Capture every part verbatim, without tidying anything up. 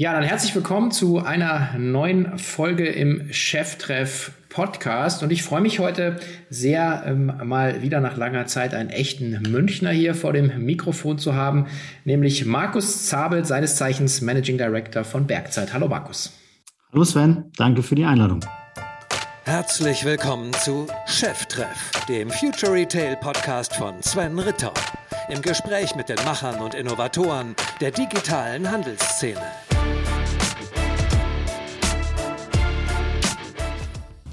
Ja, dann herzlich willkommen zu einer neuen Folge im Cheftreff Podcast. Und ich freue mich heute sehr, ähm, mal wieder nach langer Zeit einen echten Münchner hier vor dem Mikrofon zu haben, nämlich Markus Zabel, seines Zeichens Managing Director von Bergzeit. Hallo Markus. Hallo Sven, danke für die Einladung. Herzlich willkommen zu Cheftreff, dem Future Retail Podcast von Sven Ritter. Im Gespräch mit den Machern und Innovatoren der digitalen Handelsszene.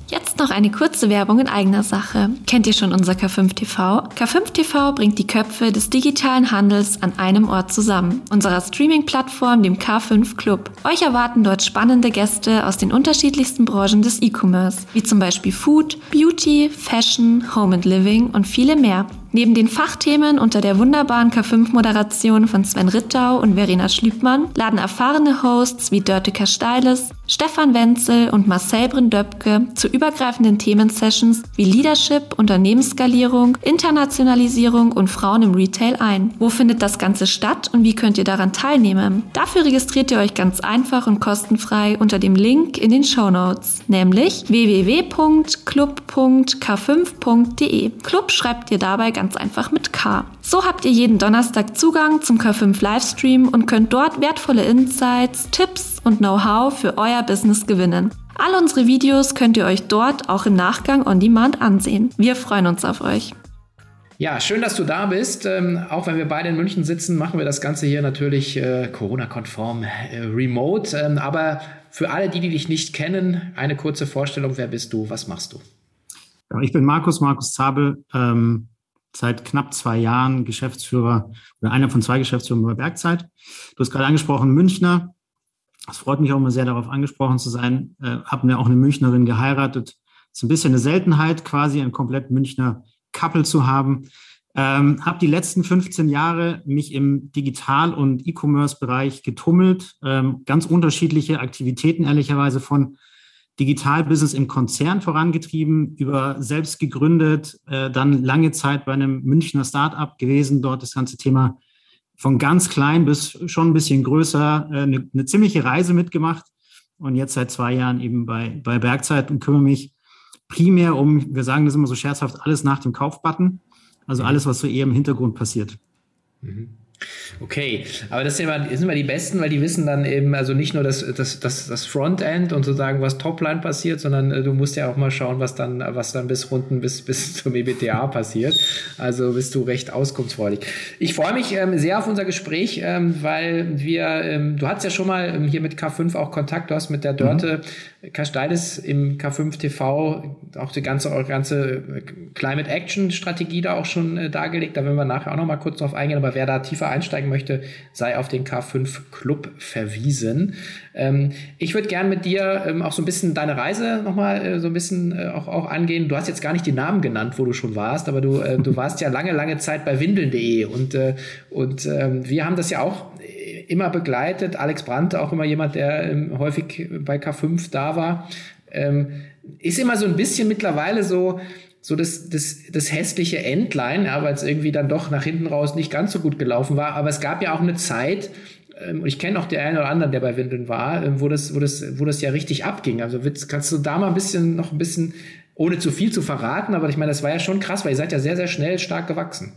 Jetzt noch eine kurze Werbung in eigener Sache. Kennt ihr schon unser K fünf T V? K fünf T V bringt die Köpfe des digitalen Handels an einem Ort zusammen, unserer Streaming-Plattform, dem K fünf Club. Euch erwarten dort spannende Gäste aus den unterschiedlichsten Branchen des E-Commerce, wie zum Beispiel Food, Beauty, Fashion, Home and Living und viele mehr. Neben den Fachthemen unter der wunderbaren K fünf Moderation von Sven Ritter und Verena Schlüpmann laden erfahrene Hosts wie Dörte Kerstiens, Stefan Wenzel und Marcel Brindöpke zu übergreifenden Themensessions wie Leadership, Unternehmensskalierung, Internationalisierung und Frauen im Retail ein. Wo findet das Ganze statt und wie könnt ihr daran teilnehmen? Dafür registriert ihr euch ganz einfach und kostenfrei unter dem Link in den Shownotes, nämlich w w w punkt club punkt k fünf punkt d e. Club schreibt ihr dabei ganz einfach mit K. So habt ihr jeden Donnerstag Zugang zum K fünf Livestream und könnt dort wertvolle Insights, Tipps und Know-how für euer Business gewinnen. All unsere Videos könnt ihr euch dort auch im Nachgang on Demand ansehen. Wir freuen uns auf euch. Ja, schön, dass du da bist. Ähm, auch wenn wir beide in München sitzen, machen wir das Ganze hier natürlich äh, Corona-konform äh, remote. Ähm, aber für alle, die, die dich nicht kennen, eine kurze Vorstellung. Wer bist du? Was machst du? Ich bin Markus, Markus Zabel. Ähm Seit knapp zwei Jahren Geschäftsführer oder einer von zwei Geschäftsführern bei Bergzeit. Du hast gerade angesprochen, Münchner. Es freut mich auch immer sehr, darauf angesprochen zu sein. Äh, haben wir auch eine Münchnerin geheiratet. Ist ein bisschen eine Seltenheit, quasi ein komplett Münchner Couple zu haben. Ähm, habe die letzten fünfzehn Jahre mich im Digital- und E-Commerce-Bereich getummelt. Ähm, ganz unterschiedliche Aktivitäten, ehrlicherweise von Digital-Business im Konzern vorangetrieben, über selbst gegründet, äh, dann lange Zeit bei einem Münchner Start-up gewesen, dort das ganze Thema von ganz klein bis schon ein bisschen größer, äh, eine, eine ziemliche Reise mitgemacht und jetzt seit zwei Jahren eben bei, bei Bergzeit und kümmere mich primär um, wir sagen das immer so scherzhaft, alles nach dem Kaufbutton, also alles, was so eher im Hintergrund passiert. Mhm. Okay, aber das sind immer, sind immer die Besten, weil die wissen dann eben also nicht nur das, das, das, das Frontend und sozusagen, was Topline passiert, sondern äh, du musst ja auch mal schauen, was dann, was dann bis unten, bis, bis zum E B T A passiert. Also bist du recht auskunftsfreudig. Ich freue mich ähm, sehr auf unser Gespräch, ähm, weil wir, ähm, du hattest ja schon mal ähm, hier mit K fünf auch Kontakt, du hast mit der Dörte mhm. Kerstiens im K fünf T V auch die ganze, eure ganze Climate Action Strategie da auch schon äh, dargelegt, da werden wir nachher auch noch mal kurz drauf eingehen, aber wer da tiefer einsteigen möchte, sei auf den K fünf Club verwiesen. Ähm, ich würde gerne mit dir ähm, auch so ein bisschen deine Reise nochmal äh, so ein bisschen äh, auch, auch angehen. Du hast jetzt gar nicht die Namen genannt, wo du schon warst, aber du, äh, du warst ja lange, lange Zeit bei Windeln punkt d e und, äh, und äh, wir haben das ja auch immer begleitet. Alex Brandt, auch immer jemand, der äh, häufig bei K fünf da war, ähm, ist immer so ein bisschen mittlerweile so, so das, das, das hässliche Endline, ja, weil es irgendwie dann doch nach hinten raus nicht ganz so gut gelaufen war. Aber es gab ja auch eine Zeit, und ähm, ich kenne auch den einen oder anderen, der bei Windeln war, ähm, wo, das, wo, das, wo das ja richtig abging. Also kannst du da mal ein bisschen, noch ein bisschen, ohne zu viel zu verraten, aber ich meine, das war ja schon krass, weil ihr seid ja sehr, sehr schnell stark gewachsen.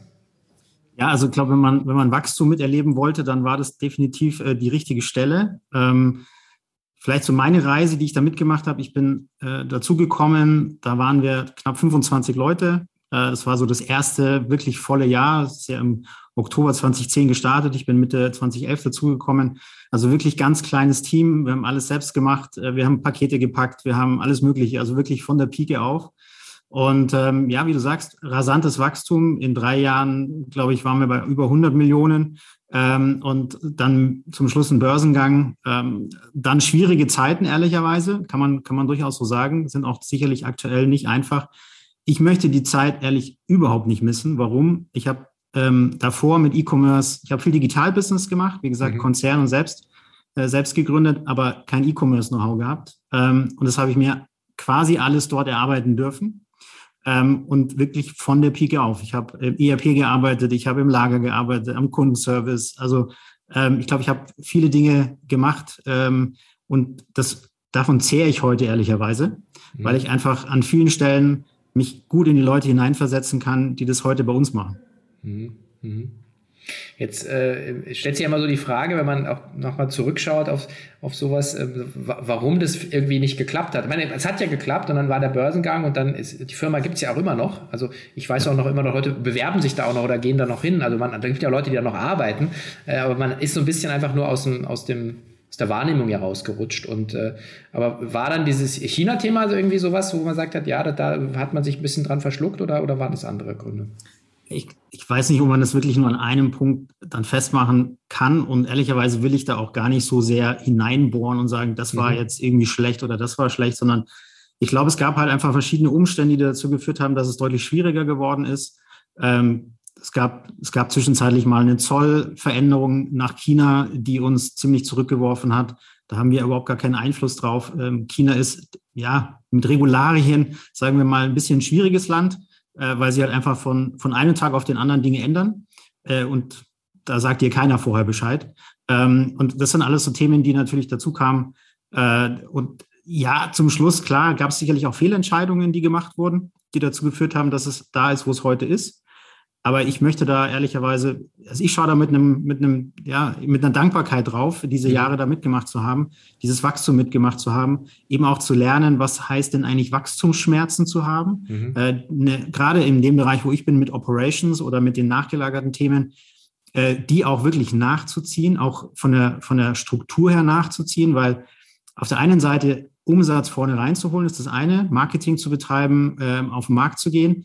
Ja, also ich glaube, wenn man, wenn man Wachstum miterleben wollte, dann war das definitiv äh, die richtige Stelle. Ähm, Vielleicht so meine Reise, die ich da mitgemacht habe. Ich bin äh, dazugekommen, da waren wir knapp fünfundzwanzig Leute. Äh, das war so das erste wirklich volle Jahr. Das ist ja im Oktober zwanzig zehn gestartet. Ich bin Mitte zwanzig elf dazugekommen. Also wirklich ganz kleines Team. Wir haben alles selbst gemacht. Äh, wir haben Pakete gepackt. Wir haben alles Mögliche. Also wirklich von der Pike auf. Und ähm, ja, wie du sagst, rasantes Wachstum. In drei Jahren, glaube ich, waren wir bei über hundert Millionen. Ähm, und dann zum Schluss ein Börsengang, ähm, dann schwierige Zeiten, ehrlicherweise, kann man, kann man durchaus so sagen, sind auch sicherlich aktuell nicht einfach. Ich möchte die Zeit ehrlich überhaupt nicht missen. Warum? Ich habe ähm, davor mit E-Commerce, ich habe viel Digital-Business gemacht, wie gesagt, mhm. Konzern und selbst, äh, selbst gegründet, aber kein E-Commerce-Know-how gehabt. Ähm, und das habe ich mir quasi alles dort erarbeiten dürfen. Und wirklich von der Pike auf. Ich habe im E R P gearbeitet, ich habe im Lager gearbeitet, am Kundenservice, also Ähm, ich glaube, ich habe viele Dinge gemacht ähm, und das, davon zehre ich heute ehrlicherweise, mhm. weil ich einfach an vielen Stellen mich gut in die Leute hineinversetzen kann, die das heute bei uns machen. Mhm. Mhm. Jetzt äh, stellt sich ja mal so die Frage, wenn man auch nochmal zurückschaut auf, auf sowas, äh, w- warum das irgendwie nicht geklappt hat. Ich meine, es hat ja geklappt und dann war der Börsengang und dann ist, die Firma gibt es ja auch immer noch. Also ich weiß auch noch immer noch, Leute bewerben sich da auch noch oder gehen da noch hin. Also man, da gibt ja Leute, die da noch arbeiten, äh, aber man ist so ein bisschen einfach nur aus dem, aus dem aus der Wahrnehmung ja rausgerutscht. Und äh, aber war dann dieses China-Thema also irgendwie sowas, wo man sagt hat, ja, da, da hat man sich ein bisschen dran verschluckt oder, oder waren das andere Gründe? Ich, ich weiß nicht, ob man das wirklich nur an einem Punkt dann festmachen kann und ehrlicherweise will ich da auch gar nicht so sehr hineinbohren und sagen, das war mhm. jetzt irgendwie schlecht oder das war schlecht, sondern ich glaube, es gab halt einfach verschiedene Umstände, die dazu geführt haben, dass es deutlich schwieriger geworden ist. Ähm, es gab, es gab zwischenzeitlich mal eine Zollveränderung nach China, die uns ziemlich zurückgeworfen hat. Da haben wir überhaupt gar keinen Einfluss drauf. Ähm, China ist ja mit Regularien, sagen wir mal, ein bisschen ein schwieriges Land, weil sie halt einfach von, von einem Tag auf den anderen Dinge ändern. Äh, und da sagt dir keiner vorher Bescheid. Ähm, und das sind alles so Themen, die natürlich dazu kamen. Äh, und ja, zum Schluss, klar, gab es sicherlich auch Fehlentscheidungen, die gemacht wurden, die dazu geführt haben, dass es da ist, wo es heute ist. Aber ich möchte da ehrlicherweise, also ich schaue da mit einem, mit einem, ja, mit einer Dankbarkeit drauf, diese Jahre da mitgemacht zu haben, dieses Wachstum mitgemacht zu haben, eben auch zu lernen, was heißt denn eigentlich Wachstumsschmerzen zu haben. Mhm. Äh, ne, gerade in dem Bereich, wo ich bin, mit Operations oder mit den nachgelagerten Themen, äh, die auch wirklich nachzuziehen, auch von der, von der Struktur her nachzuziehen, weil auf der einen Seite Umsatz vorne reinzuholen ist das eine, Marketing zu betreiben, äh, auf den Markt zu gehen.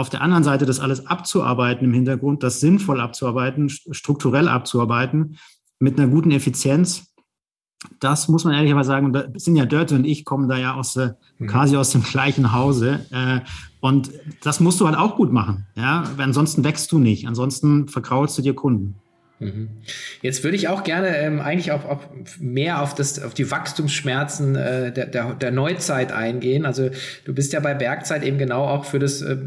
Auf der anderen Seite das alles abzuarbeiten im Hintergrund, das sinnvoll abzuarbeiten, strukturell abzuarbeiten, mit einer guten Effizienz, das muss man ehrlicherweise sagen, da sind ja Dörte und ich kommen da ja aus der, quasi aus dem gleichen Hause und das musst du halt auch gut machen, ja? Ansonsten wächst du nicht, ansonsten verkraulst du dir Kunden. Jetzt würde ich auch gerne ähm, eigentlich auch, auch mehr auf das auf die Wachstumsschmerzen äh, der, der der Neuzeit eingehen. Also du bist ja bei Bergzeit eben genau auch für das äh,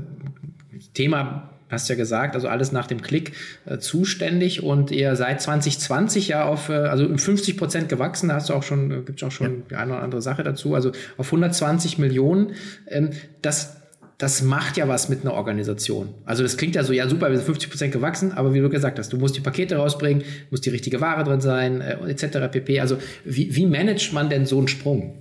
Thema, hast ja gesagt, also alles nach dem Klick äh, zuständig und ihr seid zwanzig zwanzig ja auf äh, also um fünfzig Prozent gewachsen. Da hast du auch schon äh, gibt's auch schon die eine oder andere Sache dazu. Also auf hundertzwanzig Millionen. Ähm, das Das macht ja was mit einer Organisation. Also das klingt ja so, ja super, wir sind fünfzig Prozent gewachsen, aber wie du gesagt hast, du musst die Pakete rausbringen, muss die richtige Ware drin sein, äh, et cetera pp. Also wie, wie managt man denn so einen Sprung?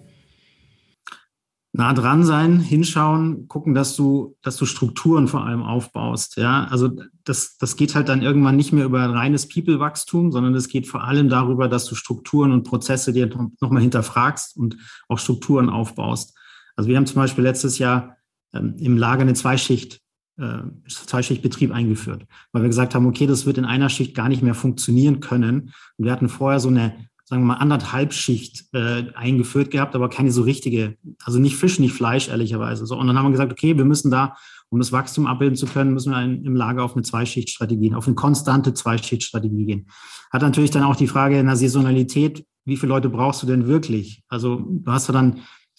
Nah dran sein, hinschauen, gucken, dass du, dass du Strukturen vor allem aufbaust. Ja, also das, das geht halt dann irgendwann nicht mehr über reines People-Wachstum, sondern es geht vor allem darüber, dass du Strukturen und Prozesse dir nochmal hinterfragst und auch Strukturen aufbaust. Also wir haben zum Beispiel letztes Jahr im Lager eine Zweischicht, äh, Zweischichtbetrieb eingeführt, weil wir gesagt haben, okay, das wird in einer Schicht gar nicht mehr funktionieren können. Und wir hatten vorher so eine, sagen wir mal, anderthalb Schicht äh, eingeführt gehabt, aber keine so richtige, also nicht Fisch, nicht Fleisch, ehrlicherweise. So, und dann haben wir gesagt, okay, wir müssen da, um das Wachstum abbilden zu können, müssen wir ein, im Lager auf eine Zweischichtstrategie gehen, auf eine konstante Zweischichtstrategie gehen. Hat natürlich dann auch die Frage in der Saisonalität, wie viele Leute brauchst du denn wirklich? Also du hast ja dann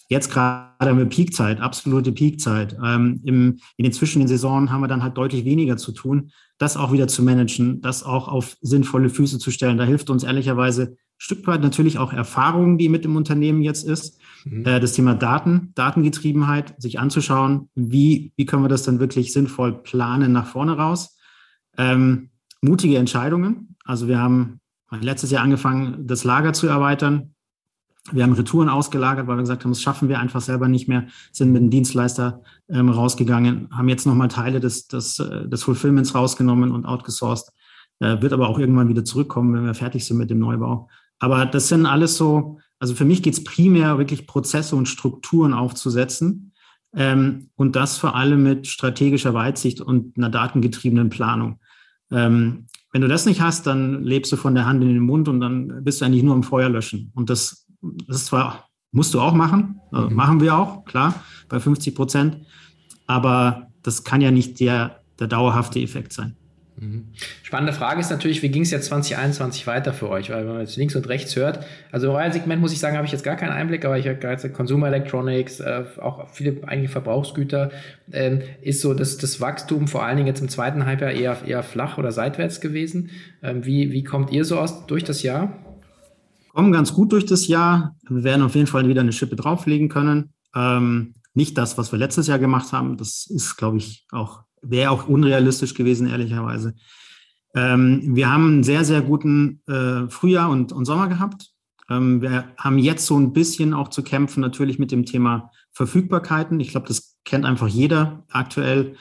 jetzt gerade haben wir Peakzeit, absolute Peakzeit. Ähm, im, in den zwischen den Saisonen haben wir dann halt deutlich weniger zu tun, das auch wieder zu managen, das auch auf sinnvolle Füße zu stellen. Da hilft uns ehrlicherweise ein Stück weit natürlich auch Erfahrung, die mit dem Unternehmen jetzt ist. Mhm. Äh, das Thema Daten, Datengetriebenheit, sich anzuschauen, wie, wie können wir das dann wirklich sinnvoll planen nach vorne raus. Ähm, mutige Entscheidungen. Also wir haben letztes Jahr angefangen, das Lager zu erweitern. Wir haben Retouren ausgelagert, weil wir gesagt haben, das schaffen wir einfach selber nicht mehr, sind mit einem Dienstleister ähm, rausgegangen, haben jetzt nochmal Teile des, des, des Fulfillments rausgenommen und outgesourced, äh, wird aber auch irgendwann wieder zurückkommen, wenn wir fertig sind mit dem Neubau. Aber das sind alles so, also für mich geht es primär wirklich Prozesse und Strukturen aufzusetzen ähm, und das vor allem mit strategischer Weitsicht und einer datengetriebenen Planung. Ähm, wenn du das nicht hast, dann lebst du von der Hand in den Mund und dann bist du eigentlich nur am Feuer löschen und das Das ist zwar, musst du auch machen, also mhm. machen wir auch, klar, bei fünfzig Prozent, aber das kann ja nicht der, der dauerhafte Effekt sein. Spannende Frage ist natürlich, wie ging es jetzt zwanzig einundzwanzig weiter für euch? Weil wenn man jetzt links und rechts hört, also in eurem Segment, muss ich sagen, habe ich jetzt gar keinen Einblick, aber ich habe gerade gesagt, Consumer Electronics, äh, auch viele eigentlich Verbrauchsgüter, äh, ist so das, das Wachstum vor allen Dingen jetzt im zweiten Halbjahr eher, eher flach oder seitwärts gewesen. Ähm, wie, wie kommt ihr so aus durch das Jahr? Wir kommen ganz gut durch das Jahr. Wir werden auf jeden Fall wieder eine Schippe drauflegen können. Ähm, nicht das, was wir letztes Jahr gemacht haben. Das ist, glaube ich, auch wäre auch unrealistisch gewesen, ehrlicherweise. Ähm, wir haben einen sehr, sehr guten äh, Frühjahr und, und Sommer gehabt. Ähm, wir haben jetzt so ein bisschen auch zu kämpfen, natürlich mit dem Thema Verfügbarkeiten. Ich glaube, das kennt einfach jeder aktuell.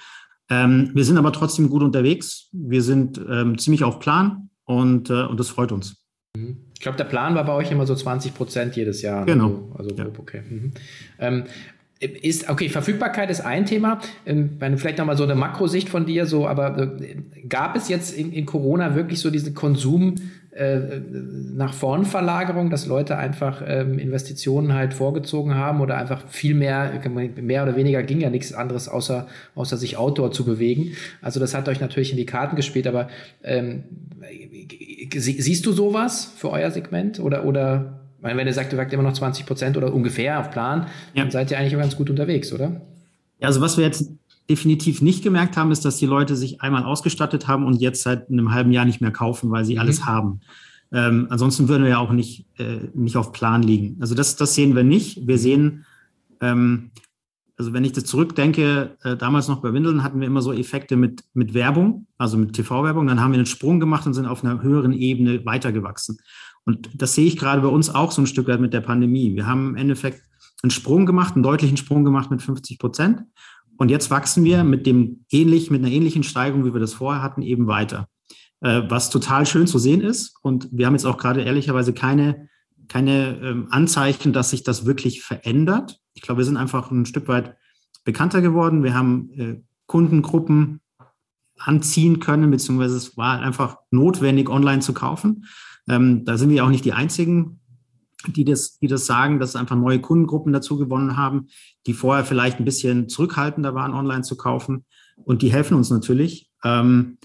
Ähm, wir sind aber trotzdem gut unterwegs. Wir sind ähm, ziemlich auf Plan und, äh, und das freut uns. Ich glaube, der Plan war bei euch immer so zwanzig Prozent jedes Jahr. Ne? Genau. Also, ja. Okay. Mhm. Ähm, Ist, okay, Verfügbarkeit ist ein Thema. Vielleicht nochmal so eine Makrosicht von dir, so, aber gab es jetzt in, in Corona wirklich so diese Konsum äh, nach vorn Verlagerung, dass Leute einfach ähm, Investitionen halt vorgezogen haben oder einfach viel mehr, mehr oder weniger ging ja nichts anderes, außer, außer sich outdoor zu bewegen. Also das hat euch natürlich in die Karten gespielt, aber ähm, siehst du sowas für euer Segment oder, oder? Ich meine, wenn ihr sagt, ihr wagt immer noch zwanzig Prozent oder ungefähr auf Plan, ja, dann seid ihr eigentlich ganz gut unterwegs, oder? Ja, also was wir jetzt definitiv nicht gemerkt haben, ist, dass die Leute sich einmal ausgestattet haben und jetzt seit einem halben Jahr nicht mehr kaufen, weil sie mhm. alles haben. Ähm, ansonsten würden wir ja auch nicht, äh, nicht auf Plan liegen. Also das, das sehen wir nicht. Wir sehen, ähm, also wenn ich das zurückdenke, äh, damals noch bei Windeln hatten wir immer so Effekte mit, mit Werbung, also mit T V-Werbung. Dann haben wir einen Sprung gemacht und sind auf einer höheren Ebene weitergewachsen. Und das sehe ich gerade bei uns auch so ein Stück weit mit der Pandemie. Wir haben im Endeffekt einen Sprung gemacht, einen deutlichen Sprung gemacht mit fünfzig Prozent. Und jetzt wachsen wir mit dem ähnlich, mit einer ähnlichen Steigung, wie wir das vorher hatten, eben weiter. Äh, was total schön zu sehen ist. Und wir haben jetzt auch gerade ehrlicherweise keine, keine ähm, Anzeichen, dass sich das wirklich verändert. Ich glaube, wir sind einfach ein Stück weit bekannter geworden. Wir haben äh, Kundengruppen anziehen können, beziehungsweise es war einfach notwendig, online zu kaufen. Ähm, da sind wir auch nicht die Einzigen, die das, die das sagen, dass einfach neue Kundengruppen dazu gewonnen haben, die vorher vielleicht ein bisschen zurückhaltender waren, online zu kaufen. Und die helfen uns natürlich. Ähm,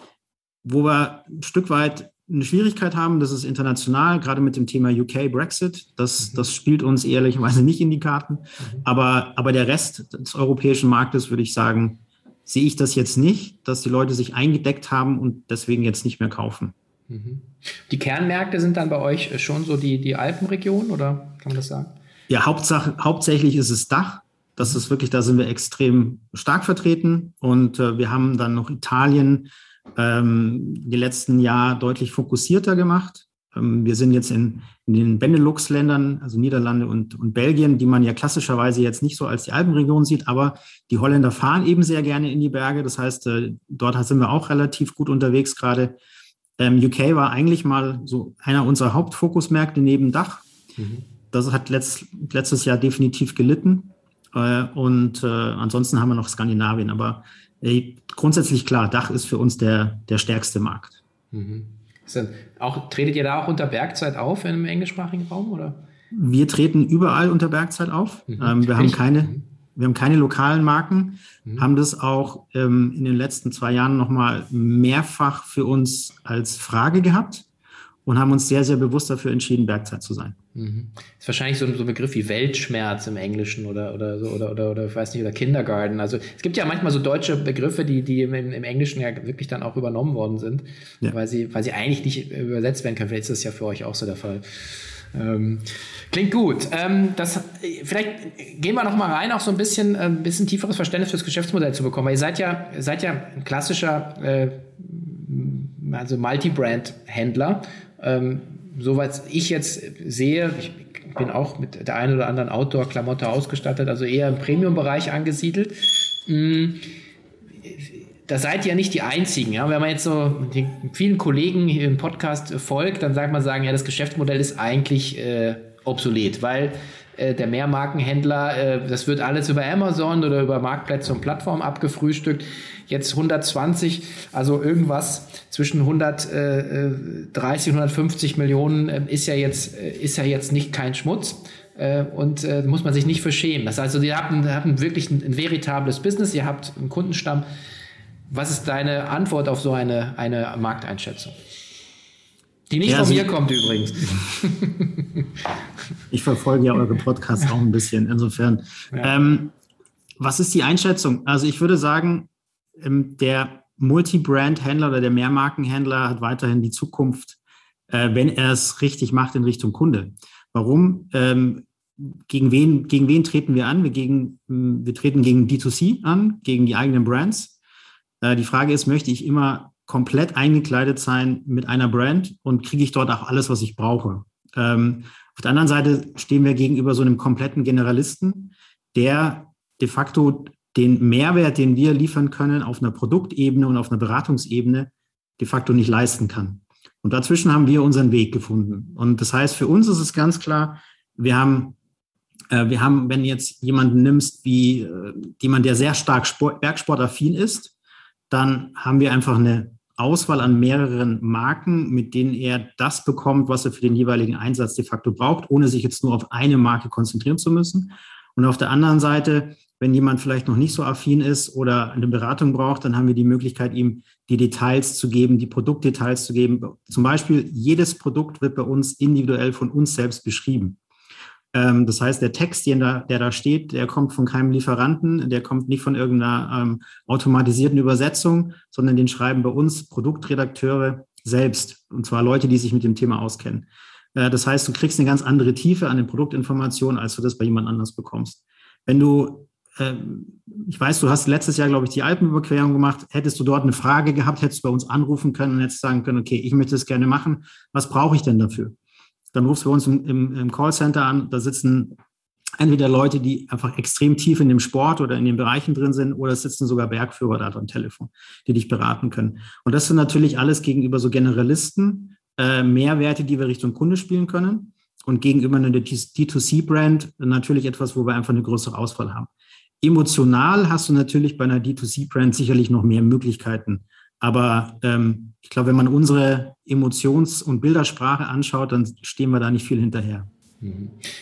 wo wir ein Stück weit eine Schwierigkeit haben, das ist international, gerade mit dem Thema U K Brexit. Das, das spielt uns ehrlicherweise nicht in die Karten. Aber, aber der Rest des europäischen Marktes, würde ich sagen, sehe ich das jetzt nicht, dass die Leute sich eingedeckt haben und deswegen jetzt nicht mehr kaufen. Die Kernmärkte sind dann bei euch schon so die, die Alpenregion, oder kann man das sagen? Ja, Hauptsache, hauptsächlich ist es D A C H. Das ist wirklich, da sind wir extrem stark vertreten. Und äh, wir haben dann noch Italien ähm, die letzten Jahre deutlich fokussierter gemacht. Ähm, wir sind jetzt in, in den Benelux-Ländern, also Niederlande und, und Belgien, die man ja klassischerweise jetzt nicht so als die Alpenregion sieht, aber die Holländer fahren eben sehr gerne in die Berge. Das heißt, äh, dort sind wir auch relativ gut unterwegs gerade. U K war eigentlich mal so einer unserer Hauptfokusmärkte neben D A C H. Mhm. Das hat letzt, letztes Jahr definitiv gelitten. Und ansonsten haben wir noch Skandinavien. Aber grundsätzlich klar, D A C H ist für uns der, der stärkste Markt. Mhm. Auch, tretet ihr da auch unter Bergzeit auf im englischsprachigen Raum, oder? Wir treten überall unter Bergzeit auf. Mhm. Wir haben keine... Wir haben keine lokalen Marken, mhm. haben das auch ähm, in den letzten zwei Jahren nochmal mehrfach für uns als Frage gehabt und haben uns sehr, sehr bewusst dafür entschieden, Bergzeit zu sein. Mhm. Ist wahrscheinlich so ein, so ein Begriff wie Weltschmerz im Englischen oder oder so oder oder oder ich weiß nicht, oder Kindergarten. Also es gibt ja manchmal so deutsche Begriffe, die die im, im Englischen ja wirklich dann auch übernommen worden sind, ja. weil sie weil sie eigentlich nicht übersetzt werden können. Vielleicht ist das ja für euch auch so der Fall. Ähm, klingt gut. Ähm, das, vielleicht gehen wir noch mal rein, auch so ein bisschen, ein bisschen tieferes Verständnis fürs Geschäftsmodell zu bekommen. Weil ihr seid ja, seid ja ein klassischer, äh, also Multi-Brand-Händler. Ähm, soweit ich jetzt sehe, ich bin auch mit der einen oder anderen Outdoor-Klamotte ausgestattet, also eher im Premium-Bereich angesiedelt. Mhm. Da seid ihr ja nicht die Einzigen. Ja? Wenn man jetzt so den vielen Kollegen hier im Podcast folgt, dann sagt man sagen, ja, das Geschäftsmodell ist eigentlich äh, obsolet, weil äh, der Mehrmarkenhändler, äh, das wird alles über Amazon oder über Marktplätze und Plattformen abgefrühstückt. Jetzt hundertzwanzig, also irgendwas zwischen hundertdreißig und hundertfünfzig Millionen äh, ist ja jetzt äh, ist ja jetzt nicht kein Schmutz. Und äh, muss man sich nicht für schämen. Das heißt, also, ihr habt, ein, habt ein, wirklich ein, ein veritables Business, ihr habt einen Kundenstamm, Was ist deine Antwort auf so eine, eine Markteinschätzung? Die nicht ja, von mir also, kommt übrigens. Ich verfolge ja eure Podcasts auch ein bisschen, insofern. Ja. Ähm, was ist die Einschätzung? Also ich würde sagen, der Multibrand-Händler oder der Mehrmarkenhändler hat weiterhin die Zukunft, äh, wenn er es richtig macht in Richtung Kunde. Warum? Ähm, gegen wen, gegen wen treten wir an? Wir, gegen, wir treten gegen D zwei C an, gegen die eigenen Brands. Äh, die Frage ist, möchte ich immer komplett eingekleidet sein mit einer Brand und kriege ich dort auch alles, was ich brauche? Ähm, auf der anderen Seite stehen wir gegenüber so einem kompletten Generalisten, der de facto den Mehrwert, den wir liefern können, auf einer Produktebene und auf einer Beratungsebene de facto nicht leisten kann. Und dazwischen haben wir unseren Weg gefunden. Und das heißt, für uns ist es ganz klar, wir haben, äh, wir haben, wenn jetzt jemanden nimmst, wie äh, jemand, der sehr stark Sport, bergsportaffin ist, dann haben wir einfach eine Auswahl an mehreren Marken, mit denen er das bekommt, was er für den jeweiligen Einsatz de facto braucht, ohne sich jetzt nur auf eine Marke konzentrieren zu müssen. Und auf der anderen Seite, wenn jemand vielleicht noch nicht so affin ist oder eine Beratung braucht, dann haben wir die Möglichkeit, ihm die Details zu geben, die Produktdetails zu geben. Zum Beispiel, jedes Produkt wird bei uns individuell von uns selbst beschrieben. Das heißt, der Text, der da steht, der kommt von keinem Lieferanten, der kommt nicht von irgendeiner ähm, automatisierten Übersetzung, sondern den schreiben bei uns Produktredakteure selbst, und zwar Leute, die sich mit dem Thema auskennen. Äh, das heißt, du kriegst eine ganz andere Tiefe an den Produktinformationen, als du das bei jemand anders bekommst. Wenn du, äh, ich weiß, du hast letztes Jahr, glaube ich, die Alpenüberquerung gemacht, hättest du dort eine Frage gehabt, hättest du bei uns anrufen können und hättest sagen können, okay, ich möchte das gerne machen, was brauche ich denn dafür? Dann rufst du bei uns im, im, im Callcenter an, da sitzen entweder Leute, die einfach extrem tief in dem Sport oder in den Bereichen drin sind, oder es sitzen sogar Bergführer da am Telefon, die dich beraten können. Und das sind natürlich alles gegenüber so Generalisten äh, Mehrwerte, die wir Richtung Kunde spielen können, und gegenüber einer D zwei C-Brand natürlich etwas, wo wir einfach eine größere Auswahl haben. Emotional hast du natürlich bei einer D zwei C-Brand sicherlich noch mehr Möglichkeiten, aber ähm, ich glaube, wenn man unsere Emotions- und Bildersprache anschaut, dann stehen wir da nicht viel hinterher.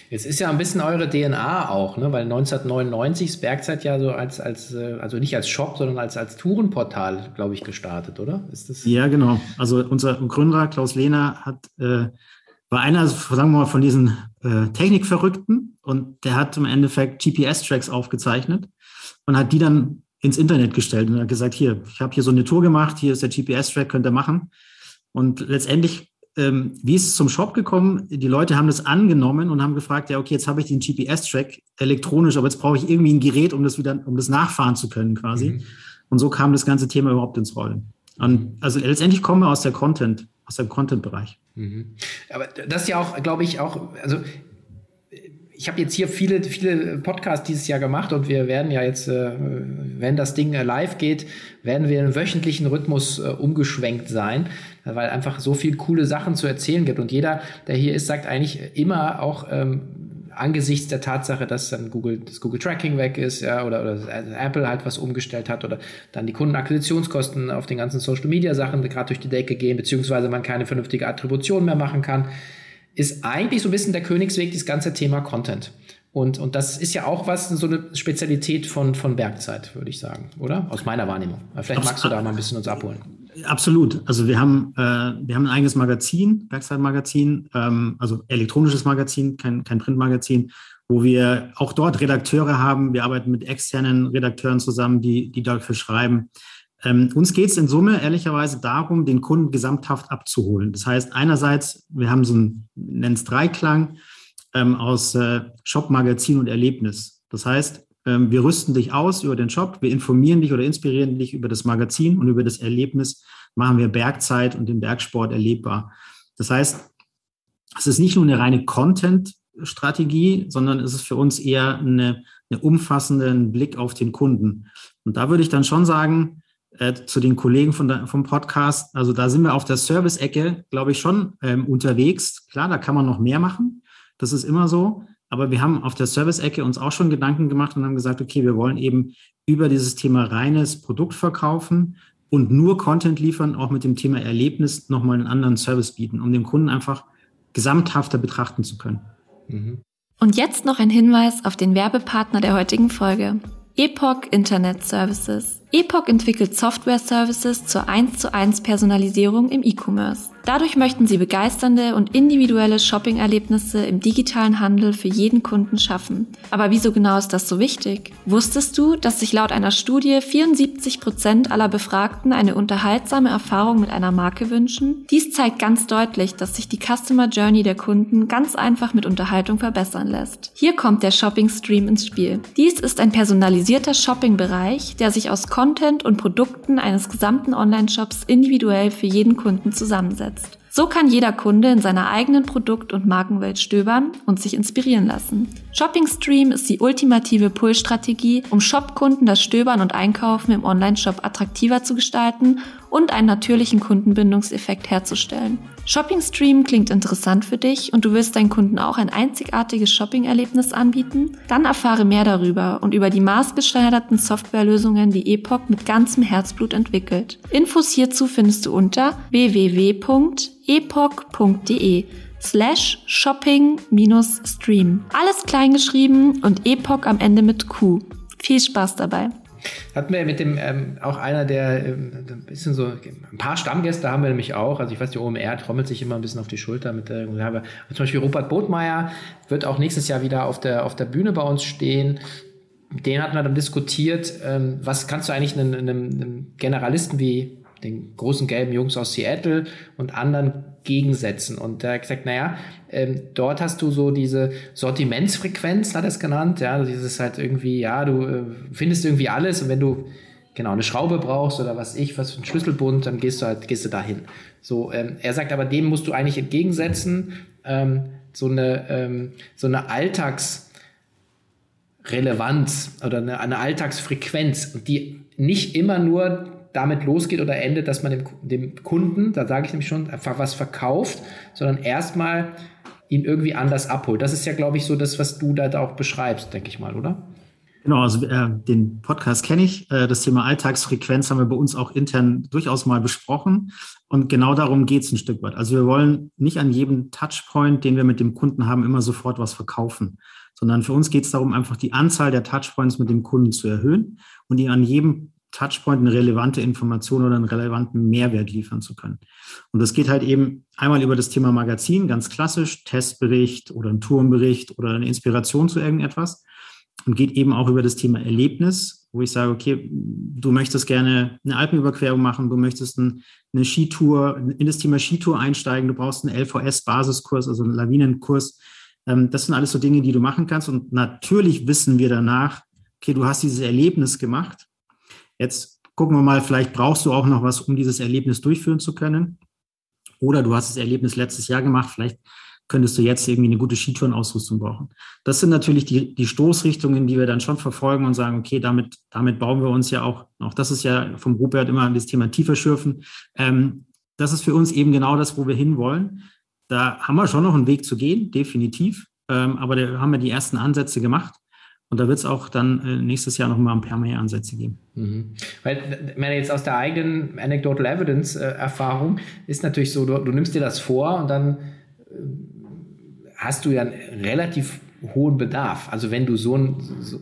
Jetzt ist ja ein bisschen eure D N A auch, ne? Weil neunzehnhundertneunundneunzig ist Bergzeit ja so als, als, also nicht als Shop, sondern als, als Tourenportal, glaube ich, gestartet, oder? Ist das? Ja, genau. Also unser Gründer Klaus Lehner hat, äh, war einer, sagen wir mal, von diesen äh, Technikverrückten, und der hat im Endeffekt G P S-Tracks aufgezeichnet und hat die dann ins Internet gestellt und hat gesagt, hier, ich habe hier so eine Tour gemacht, hier ist der G P S-Track, könnt ihr machen. Und letztendlich, ähm, wie ist es zum Shop gekommen? Die Leute haben das angenommen und haben gefragt, ja, okay, jetzt habe ich den G P S-Track elektronisch, aber jetzt brauche ich irgendwie ein Gerät, um das wieder, um das nachfahren zu können quasi. Mhm. Und so kam das ganze Thema überhaupt ins Rollen. Und also letztendlich kommen wir aus der Content, aus dem Content-Bereich. Mhm. Aber das ist ja auch, glaube ich, auch, also ich habe jetzt hier viele, viele Podcasts dieses Jahr gemacht, und wir werden ja jetzt, wenn das Ding live geht, werden wir in wöchentlichen Rhythmus umgeschwenkt sein, weil einfach so viel coole Sachen zu erzählen gibt. Und jeder, der hier ist, sagt eigentlich immer auch, ähm, angesichts der Tatsache, dass dann Google, das Google Tracking weg ist, ja, oder, oder Apple halt was umgestellt hat, oder dann die Kundenakquisitionskosten auf den ganzen Social Media Sachen gerade durch die Decke gehen, beziehungsweise man keine vernünftige Attribution mehr machen kann, ist eigentlich so ein bisschen der Königsweg, das ganze Thema Content. Und, und das ist ja auch was, so eine Spezialität von, von Bergzeit, würde ich sagen, oder? Aus meiner Wahrnehmung. Vielleicht Abs- magst du da mal ein bisschen uns abholen. Absolut. Also wir haben, äh, wir haben ein eigenes Magazin, Bergzeit-Magazin, ähm, also elektronisches Magazin, kein, kein Printmagazin, wo wir auch dort Redakteure haben. Wir arbeiten mit externen Redakteuren zusammen, die, die dafür schreiben. Ähm, uns geht es in Summe ehrlicherweise darum, den Kunden gesamthaft abzuholen. Das heißt, einerseits, wir haben so einen, nennen es Dreiklang, ähm, aus äh, Shop, Magazin und Erlebnis. Das heißt, ähm, wir rüsten dich aus über den Shop, wir informieren dich oder inspirieren dich über das Magazin, und über das Erlebnis machen wir Bergzeit und den Bergsport erlebbar. Das heißt, es ist nicht nur eine reine Content-Strategie, sondern es ist für uns eher eine, eine umfassenden Blick auf den Kunden. Und da würde ich dann schon sagen, Äh, zu den Kollegen von der, vom Podcast, also da sind wir auf der Service-Ecke, glaube ich, schon ähm, unterwegs. Klar, da kann man noch mehr machen, das ist immer so, aber wir haben auf der Service-Ecke uns auch schon Gedanken gemacht und haben gesagt, okay, wir wollen eben über dieses Thema reines Produkt verkaufen und nur Content liefern, auch mit dem Thema Erlebnis nochmal einen anderen Service bieten, um den Kunden einfach gesamthafter betrachten zu können. Mhm. Und jetzt noch ein Hinweis auf den Werbepartner der heutigen Folge. Epoch Internet Services. Epoch entwickelt Software-Services zur eins zu eins Personalisierung im E-Commerce. Dadurch möchten sie begeisternde und individuelle Shopping-Erlebnisse im digitalen Handel für jeden Kunden schaffen. Aber wieso genau ist das so wichtig? Wusstest du, dass sich laut einer Studie vierundsiebzig Prozent aller Befragten eine unterhaltsame Erfahrung mit einer Marke wünschen? Dies zeigt ganz deutlich, dass sich die Customer Journey der Kunden ganz einfach mit Unterhaltung verbessern lässt. Hier kommt der Shopping-Stream ins Spiel. Dies ist ein personalisierter Shopping-Bereich, der sich aus Content und Produkten eines gesamten Online-Shops individuell für jeden Kunden zusammensetzt. So kann jeder Kunde in seiner eigenen Produkt- und Markenwelt stöbern und sich inspirieren lassen. Shopping Stream ist die ultimative Pull-Strategie, um Shopkunden das Stöbern und Einkaufen im Online-Shop attraktiver zu gestalten und einen natürlichen Kundenbindungseffekt herzustellen. Shopping Stream klingt interessant für dich und du willst deinen Kunden auch ein einzigartiges Shopping-Erlebnis anbieten? Dann erfahre mehr darüber und über die maßgeschneiderten Softwarelösungen, die Epoch mit ganzem Herzblut entwickelt. Infos hierzu findest du unter www.epoch.de slash shopping-stream. Alles klein geschrieben und Epoch am Ende mit Q. Viel Spaß dabei. Hatten wir mit dem, ähm, auch einer der, ähm, ein bisschen so, ein paar Stammgäste haben wir nämlich auch, also ich weiß, die O M R trommelt sich immer ein bisschen auf die Schulter mit, äh, haben wir, zum Beispiel Rupert Bodmeier wird auch nächstes Jahr wieder auf der, auf der Bühne bei uns stehen. Mit denen hatten wir dann diskutiert, ähm, was kannst du eigentlich einem, einem, einem Generalisten wie den großen gelben Jungs aus Seattle und anderen gegensetzen. Und er hat gesagt, naja, ähm, dort hast du so diese Sortimentsfrequenz, hat er es genannt, ja, dieses halt irgendwie, ja, du äh, findest irgendwie alles und wenn du, genau, eine Schraube brauchst oder was ich, was für einen Schlüsselbund, dann gehst du halt, gehst du dahin. So, ähm, er sagt, aber dem musst du eigentlich entgegensetzen, ähm, so eine, ähm, so eine Alltagsrelevanz oder eine, eine Alltagsfrequenz und die nicht immer nur damit losgeht oder endet, dass man dem, dem Kunden, da sage ich nämlich schon, einfach was verkauft, sondern erstmal ihn irgendwie anders abholt. Das ist ja, glaube ich, so das, was du da auch beschreibst, denke ich mal, oder? Genau, also äh, den Podcast kenne ich. Äh, das Thema Alltagsfrequenz haben wir bei uns auch intern durchaus mal besprochen. Und genau darum geht es ein Stück weit. Also wir wollen nicht an jedem Touchpoint, den wir mit dem Kunden haben, immer sofort was verkaufen, sondern für uns geht es darum, einfach die Anzahl der Touchpoints mit dem Kunden zu erhöhen und ihn an jedem Touchpoint eine relevante Information oder einen relevanten Mehrwert liefern zu können. Und das geht halt eben einmal über das Thema Magazin, ganz klassisch, Testbericht oder ein Tourenbericht oder eine Inspiration zu irgendetwas und geht eben auch über das Thema Erlebnis, wo ich sage, okay, du möchtest gerne eine Alpenüberquerung machen, du möchtest eine Skitour, in das Thema Skitour einsteigen, du brauchst einen L V S-Basiskurs, also einen Lawinenkurs. Das sind alles so Dinge, die du machen kannst und natürlich wissen wir danach, okay, du hast dieses Erlebnis gemacht. Jetzt gucken wir mal, vielleicht brauchst du auch noch was, um dieses Erlebnis durchführen zu können. Oder du hast das Erlebnis letztes Jahr gemacht, vielleicht könntest du jetzt irgendwie eine gute Skitourenausrüstung brauchen. Das sind natürlich die, die Stoßrichtungen, die wir dann schon verfolgen und sagen, okay, damit, damit bauen wir uns ja auch, auch das ist ja vom Rupert immer das Thema tiefer schürfen. Ähm, das ist für uns eben genau das, wo wir hinwollen. Da haben wir schon noch einen Weg zu gehen, definitiv. Ähm, aber da haben wir die ersten Ansätze gemacht. Und da wird es auch dann nächstes Jahr nochmal ein paar mehr Ansätze geben. Mhm. Weil, wenn jetzt aus der eigenen Anecdotal Evidence-Erfahrung ist natürlich so, du, du nimmst dir das vor und dann hast du ja einen relativ hohen Bedarf. Also wenn du so, ein,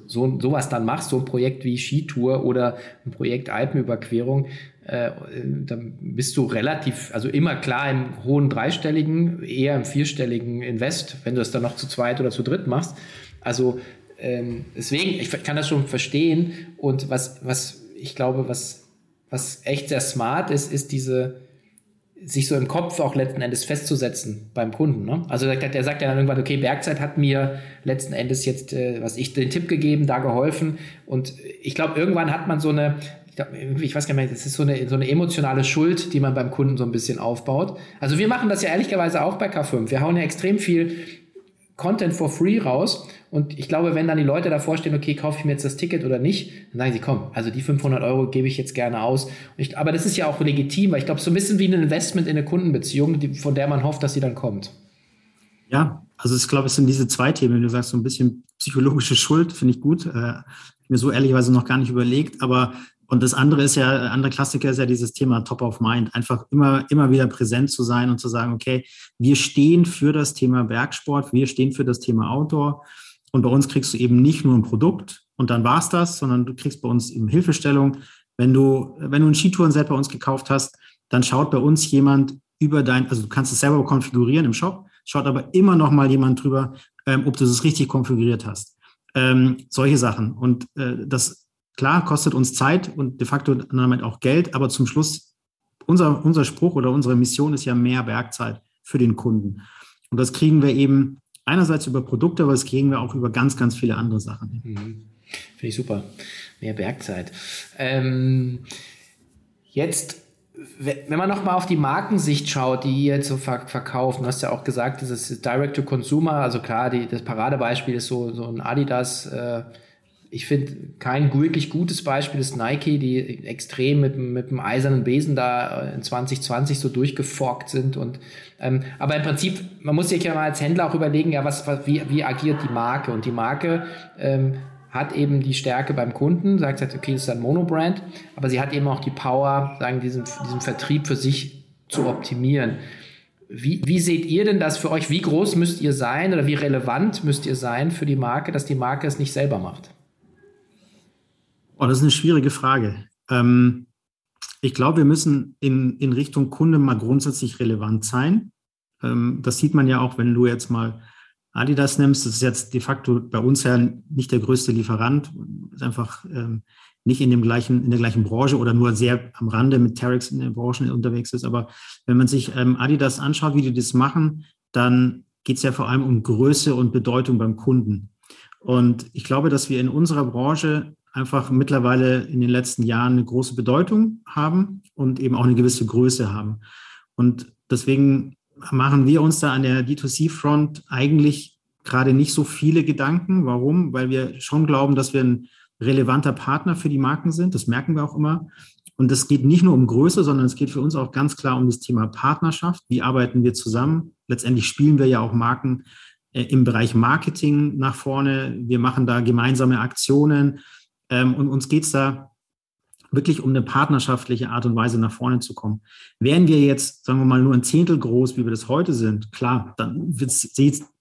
so sowas dann machst, so ein Projekt wie Skitour oder ein Projekt Alpenüberquerung, äh, dann bist du relativ, also immer klar im hohen dreistelligen, eher im vierstelligen Invest, wenn du es dann noch zu zweit oder zu dritt machst. Also deswegen, ich kann das schon verstehen und was, was ich glaube, was, was echt sehr smart ist, ist diese, sich so im Kopf auch letzten Endes festzusetzen beim Kunden. Ne? Also der, der sagt ja dann irgendwann, okay, Bergzeit hat mir letzten Endes jetzt, äh, was ich den Tipp gegeben, da geholfen und ich glaube, irgendwann hat man so eine, ich, glaub, ich weiß gar nicht, das ist so eine, so eine emotionale Schuld, die man beim Kunden so ein bisschen aufbaut. Also wir machen das ja ehrlicherweise auch bei K fünf. Wir hauen ja extrem viel Content for free raus und ich glaube, wenn dann die Leute davor stehen, okay, kaufe ich mir jetzt das Ticket oder nicht, dann sagen sie, komm, also die fünfhundert Euro gebe ich jetzt gerne aus. Und ich, aber das ist ja auch legitim, weil ich glaube, so ein bisschen wie ein Investment in eine Kundenbeziehung, die, von der man hofft, dass sie dann kommt. Ja, also ich glaube, es sind diese zwei Themen, wenn du sagst, so ein bisschen psychologische Schuld, finde ich gut. Äh, mir so ehrlicherweise noch gar nicht überlegt, aber und das andere ist ja, andere Klassiker ist ja dieses Thema Top of Mind, einfach immer, immer wieder präsent zu sein und zu sagen, okay, wir stehen für das Thema Bergsport, wir stehen für das Thema Outdoor Und bei uns kriegst du eben nicht nur ein Produkt und dann war's das, sondern du kriegst bei uns eben Hilfestellung. Wenn du, wenn du ein Skitourenset bei uns gekauft hast, dann schaut bei uns jemand über dein, also du kannst es selber konfigurieren im Shop, schaut aber immer noch mal jemand drüber, ähm, ob du es richtig konfiguriert hast. Ähm, solche Sachen. Und äh, das, klar, kostet uns Zeit und de facto damit auch Geld, aber zum Schluss, unser, unser Spruch oder unsere Mission ist ja mehr Bergzeit für den Kunden. Und das kriegen wir eben einerseits über Produkte, aber das kriegen wir auch über ganz, ganz viele andere Sachen. Mhm. Finde ich super. Mehr Bergzeit. Ähm, jetzt, wenn man nochmal auf die Markensicht schaut, die ihr jetzt so ver- verkauft, du hast ja auch gesagt, das ist Direct-to-Consumer, also klar, die, das Paradebeispiel ist so, so ein Adidas, äh, ich finde, kein wirklich gutes Beispiel ist Nike, die extrem mit, mit dem eisernen Besen da in zwanzig zwanzig so durchgeforkt sind. Und ähm, aber im Prinzip, man muss sich ja mal als Händler auch überlegen, ja, was, was wie, wie agiert die Marke? Und die Marke ähm, hat eben die Stärke beim Kunden, sagt, sagt okay, das ist ein Monobrand, aber sie hat eben auch die Power, sagen, diesen, diesen Vertrieb für sich zu optimieren. Wie, wie seht ihr denn das für euch? Wie groß müsst ihr sein oder wie relevant müsst ihr sein für die Marke, dass die Marke es nicht selber macht? Oh, das ist eine schwierige Frage. Ähm, ich glaube, wir müssen in, in Richtung Kunde mal grundsätzlich relevant sein. Ähm, das sieht man ja auch, wenn du jetzt mal Adidas nimmst. Das ist jetzt de facto bei uns ja nicht der größte Lieferant. Ist einfach ähm, nicht in, dem gleichen, in der gleichen Branche oder nur sehr am Rande mit Terex in den Branchen unterwegs ist. Aber wenn man sich ähm, Adidas anschaut, wie die das machen, dann geht es ja vor allem um Größe und Bedeutung beim Kunden. Und ich glaube, dass wir in unserer Branche einfach mittlerweile in den letzten Jahren eine große Bedeutung haben und eben auch eine gewisse Größe haben. Und deswegen machen wir uns da an der D zwei C Front eigentlich gerade nicht so viele Gedanken. Warum? Weil wir schon glauben, dass wir ein relevanter Partner für die Marken sind. Das merken wir auch immer. Und es geht nicht nur um Größe, sondern es geht für uns auch ganz klar um das Thema Partnerschaft. Wie arbeiten wir zusammen? Letztendlich spielen wir ja auch Marken äh, im Bereich Marketing nach vorne. Wir machen da gemeinsame Aktionen. Und uns geht es da wirklich um eine partnerschaftliche Art und Weise nach vorne zu kommen. Wären wir jetzt, sagen wir mal, nur ein Zehntel groß, wie wir das heute sind, klar, dann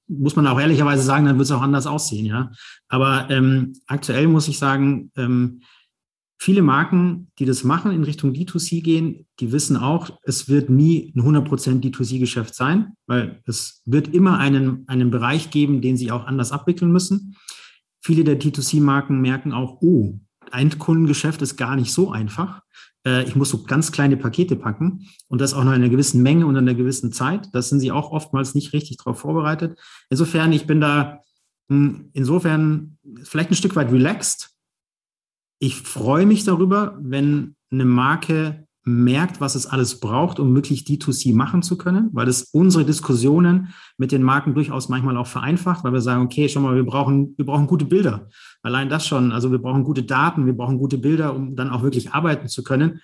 muss man auch ehrlicherweise sagen, dann wird es auch anders aussehen. Ja? Aber ähm, aktuell muss ich sagen, ähm, viele Marken, die das machen, in Richtung D zwei C gehen, die wissen auch, es wird nie ein hundert Prozent D zwei C Geschäft sein, weil es wird immer einen, einen Bereich geben, den sie auch anders abwickeln müssen. Viele der D zwei C Marken merken auch, oh, Endkundengeschäft ist gar nicht so einfach. Ich muss so ganz kleine Pakete packen und das auch noch in einer gewissen Menge und in einer gewissen Zeit. Das sind sie auch oftmals nicht richtig darauf vorbereitet. Insofern, ich bin da insofern vielleicht ein Stück weit relaxed. Ich freue mich darüber, wenn eine Marke merkt, was es alles braucht, um wirklich D zwei C machen zu können, weil das unsere Diskussionen mit den Marken durchaus manchmal auch vereinfacht, weil wir sagen, okay, schon mal, wir brauchen, wir brauchen gute Bilder. Allein das schon, also wir brauchen gute Daten, wir brauchen gute Bilder, um dann auch wirklich arbeiten zu können.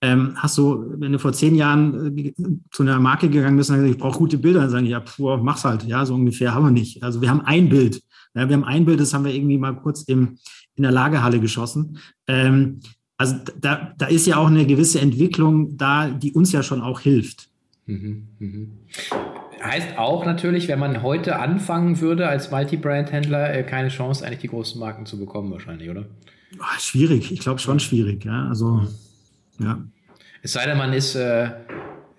Ähm, hast du, wenn du vor zehn Jahren äh, zu einer Marke gegangen bist und gesagt, ich brauche gute Bilder, dann sagen die, ja, puh, mach's halt, ja, so ungefähr haben wir nicht. Also wir haben ein Bild. Ja, wir haben ein Bild, das haben wir irgendwie mal kurz im, in der Lagerhalle geschossen. Ähm, Also da, da ist ja auch eine gewisse Entwicklung da, die uns ja schon auch hilft. Mhm, mhm. Heißt auch natürlich, wenn man heute anfangen würde als Multi-Brand-Händler, keine Chance eigentlich die großen Marken zu bekommen wahrscheinlich, oder? Ach, schwierig, ich glaube schon schwierig. Ja, also ja. Es sei denn, man ist äh,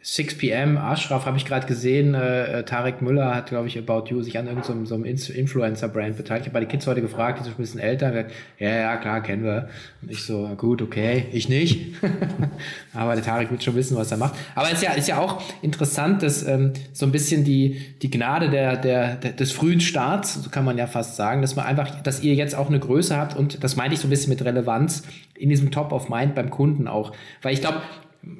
six p m, Ashraf habe ich gerade gesehen, äh, Tarek Müller hat, glaube ich, About You sich an irgendeinem so so Influencer-Brand beteiligt. Ich habe bei den Kids heute gefragt, die sind ein bisschen älter. Gesagt, ja, ja, klar, kennen wir. Und ich so, gut, okay, ich nicht. Aber der Tarek wird schon wissen, was er macht. Aber es ist ja, ist ja auch interessant, dass ähm, so ein bisschen die, die Gnade der, der, der, des frühen Starts, so kann man ja fast sagen, dass man einfach, dass ihr jetzt auch eine Größe habt und das meinte ich so ein bisschen mit Relevanz in diesem Top of Mind beim Kunden auch. Weil ich glaube,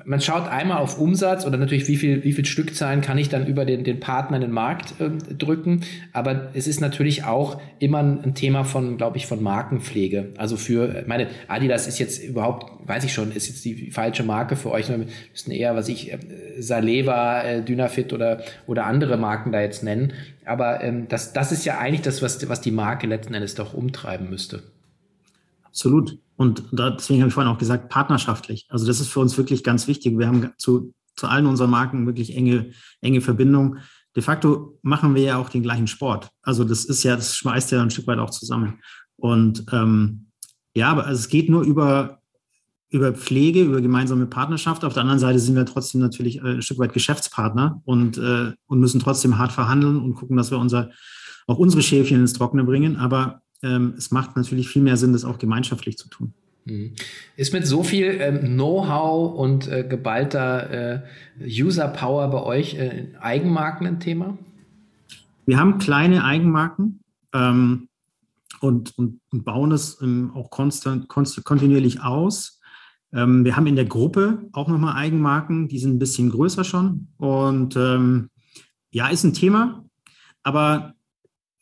man schaut einmal auf Umsatz oder natürlich, wie viel, wie viel Stückzahlen kann ich dann über den, den Partner in den Markt äh, drücken. Aber es ist natürlich auch immer ein Thema von, glaube ich, von Markenpflege. Also für, meine, Adidas ist jetzt überhaupt, weiß ich schon, ist jetzt die falsche Marke für euch. Wir müssen eher, was ich, äh, Saleva, äh, Dynafit oder, oder andere Marken da jetzt nennen. Aber ähm, das, das ist ja eigentlich das, was, was die Marke letzten Endes doch umtreiben müsste. Absolut. Und deswegen habe ich vorhin auch gesagt, partnerschaftlich. Also das ist für uns wirklich ganz wichtig. Wir haben zu, zu allen unseren Marken wirklich enge, enge Verbindung. de facto machen wir ja auch den gleichen Sport. Also das ist ja, das schmeißt ja ein Stück weit auch zusammen. Und ähm, ja, aber also es geht nur über, über Pflege, über gemeinsame Partnerschaft. Auf der anderen Seite sind wir trotzdem natürlich ein Stück weit Geschäftspartner und, äh, und müssen trotzdem hart verhandeln und gucken, dass wir unser, auch unsere Schäfchen ins Trockene bringen. Aber ähm, es macht natürlich viel mehr Sinn, das auch gemeinschaftlich zu tun. Ist mit so viel ähm, Know-how und äh, geballter äh, User-Power bei euch äh, Eigenmarken ein Thema? Wir haben kleine Eigenmarken ähm, und, und, und bauen es ähm, auch konstant, konstant, kontinuierlich aus. Ähm, wir haben in der Gruppe auch nochmal Eigenmarken, die sind ein bisschen größer schon. Und ähm, ja, ist ein Thema, aber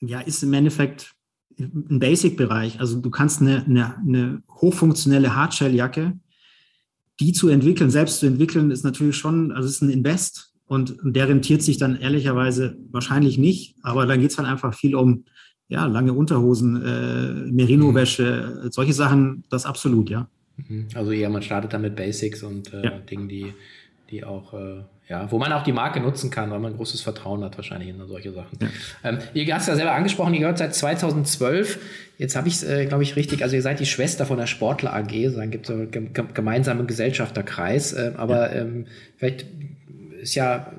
ja, ist im Endeffekt ein Basic-Bereich. Also du kannst eine, eine, eine hochfunktionelle Hardshell-Jacke, die zu entwickeln, selbst zu entwickeln, ist natürlich schon, also es ist ein Invest und der rentiert sich dann ehrlicherweise wahrscheinlich nicht, aber dann geht es halt einfach viel um ja, lange Unterhosen, äh, Merino-Wäsche, mhm. solche Sachen, das absolut, ja. Also eher, man startet dann mit Basics und äh, ja. Dingen, die, die auch... Äh Ja, wo man auch die Marke nutzen kann, weil man großes Vertrauen hat wahrscheinlich in solche Sachen. Ja. Ähm, ihr hast ja selber angesprochen, ihr gehört seit zweitausendzwölf, jetzt habe ich es, äh, glaube ich, richtig, also ihr seid die Schwester von der Sportler A G, dann gibt es einen gem- gemeinsamen Gesellschafterkreis, äh, aber ja. ähm, vielleicht ist ja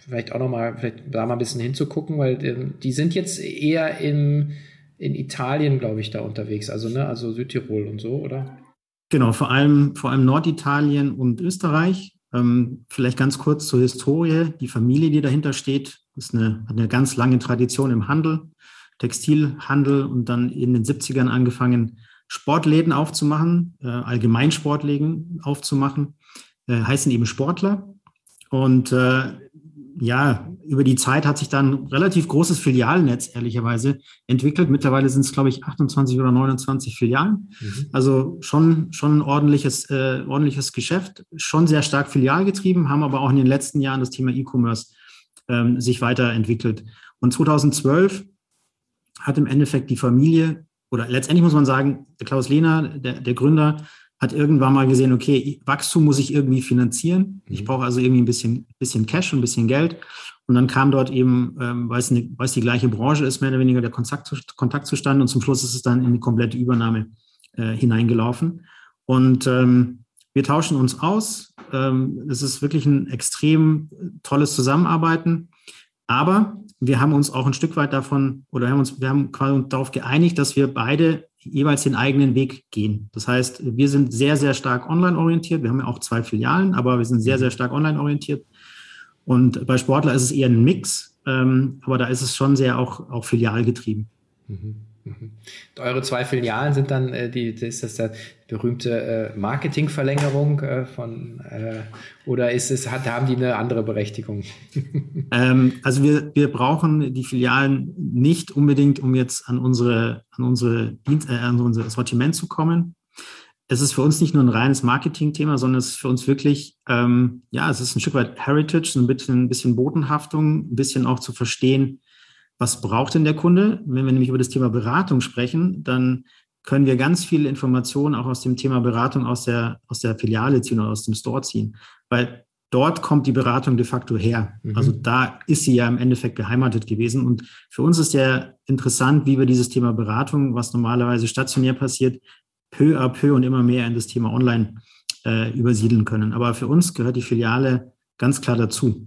vielleicht auch nochmal, vielleicht da mal ein bisschen hinzugucken, weil ähm, die sind jetzt eher in, in Italien, glaube ich, da unterwegs, also, ne, also Südtirol und so, oder? Genau, vor allem, vor allem Norditalien und Österreich. Ähm, vielleicht ganz kurz zur Historie. Die Familie, die dahinter steht, ist eine, hat eine ganz lange Tradition im Handel, Textilhandel und dann in den siebzigern angefangen, Sportläden aufzumachen, äh, allgemein Sportläden aufzumachen, äh, heißen eben Sportler. Und äh, ja, über die Zeit hat sich dann ein relativ großes Filialnetz, ehrlicherweise, entwickelt. Mittlerweile sind es, glaube ich, achtundzwanzig oder neunundzwanzig Filialen. Mhm. Also schon, schon ein ordentliches, äh, ordentliches Geschäft, schon sehr stark filialgetrieben, haben aber auch in den letzten Jahren das Thema E-Commerce ähm, sich weiterentwickelt. Und zweitausendzwölf hat im Endeffekt die Familie, oder letztendlich muss man sagen, der Klaus Lehner, der, der Gründer, hat irgendwann mal gesehen, okay, Wachstum muss ich irgendwie finanzieren. Ich brauche also irgendwie ein bisschen, bisschen Cash und ein bisschen Geld. Und dann kam dort eben, ähm, weil es eine, weil es die gleiche Branche ist, mehr oder weniger der Kontakt, Kontakt zustande. Und zum Schluss ist es dann in die komplette Übernahme äh, hineingelaufen. Und ähm, wir tauschen uns aus. Ähm, es ist wirklich ein extrem tolles Zusammenarbeiten. Aber wir haben uns auch ein Stück weit davon, oder wir haben uns, wir haben quasi darauf geeinigt, dass wir beide jeweils den eigenen Weg gehen. Das heißt, wir sind sehr, sehr stark online orientiert. Wir haben ja auch zwei Filialen, aber wir sind sehr, sehr stark online orientiert. Und bei Sportler ist es eher ein Mix, ähm, aber da ist es schon sehr auch, auch filialgetrieben. Mhm. Mhm. Eure zwei Filialen sind dann, äh, die, ist das der berühmte äh, Marketingverlängerung äh, von, äh, oder ist es, hat, haben die eine andere Berechtigung? ähm, also wir, wir brauchen die Filialen nicht unbedingt, um jetzt an unsere, an unsere Dienst, äh, an unser Sortiment zu kommen. Es ist für uns nicht nur ein reines Marketingthema, sondern es ist für uns wirklich, ähm, ja, es ist ein Stück weit Heritage, ein bisschen, ein bisschen Bodenhaftung, ein bisschen auch zu verstehen, was braucht denn der Kunde? Wenn wir nämlich über das Thema Beratung sprechen, dann können wir ganz viele Informationen auch aus dem Thema Beratung aus der, aus der Filiale ziehen oder aus dem Store ziehen, weil dort kommt die Beratung de facto her. Mhm. Also da ist sie ja im Endeffekt beheimatet gewesen. Und für uns ist ja interessant, wie wir dieses Thema Beratung, was normalerweise stationär passiert, peu à peu und immer mehr in das Thema Online äh, übersiedeln können. Aber für uns gehört die Filiale ganz klar dazu.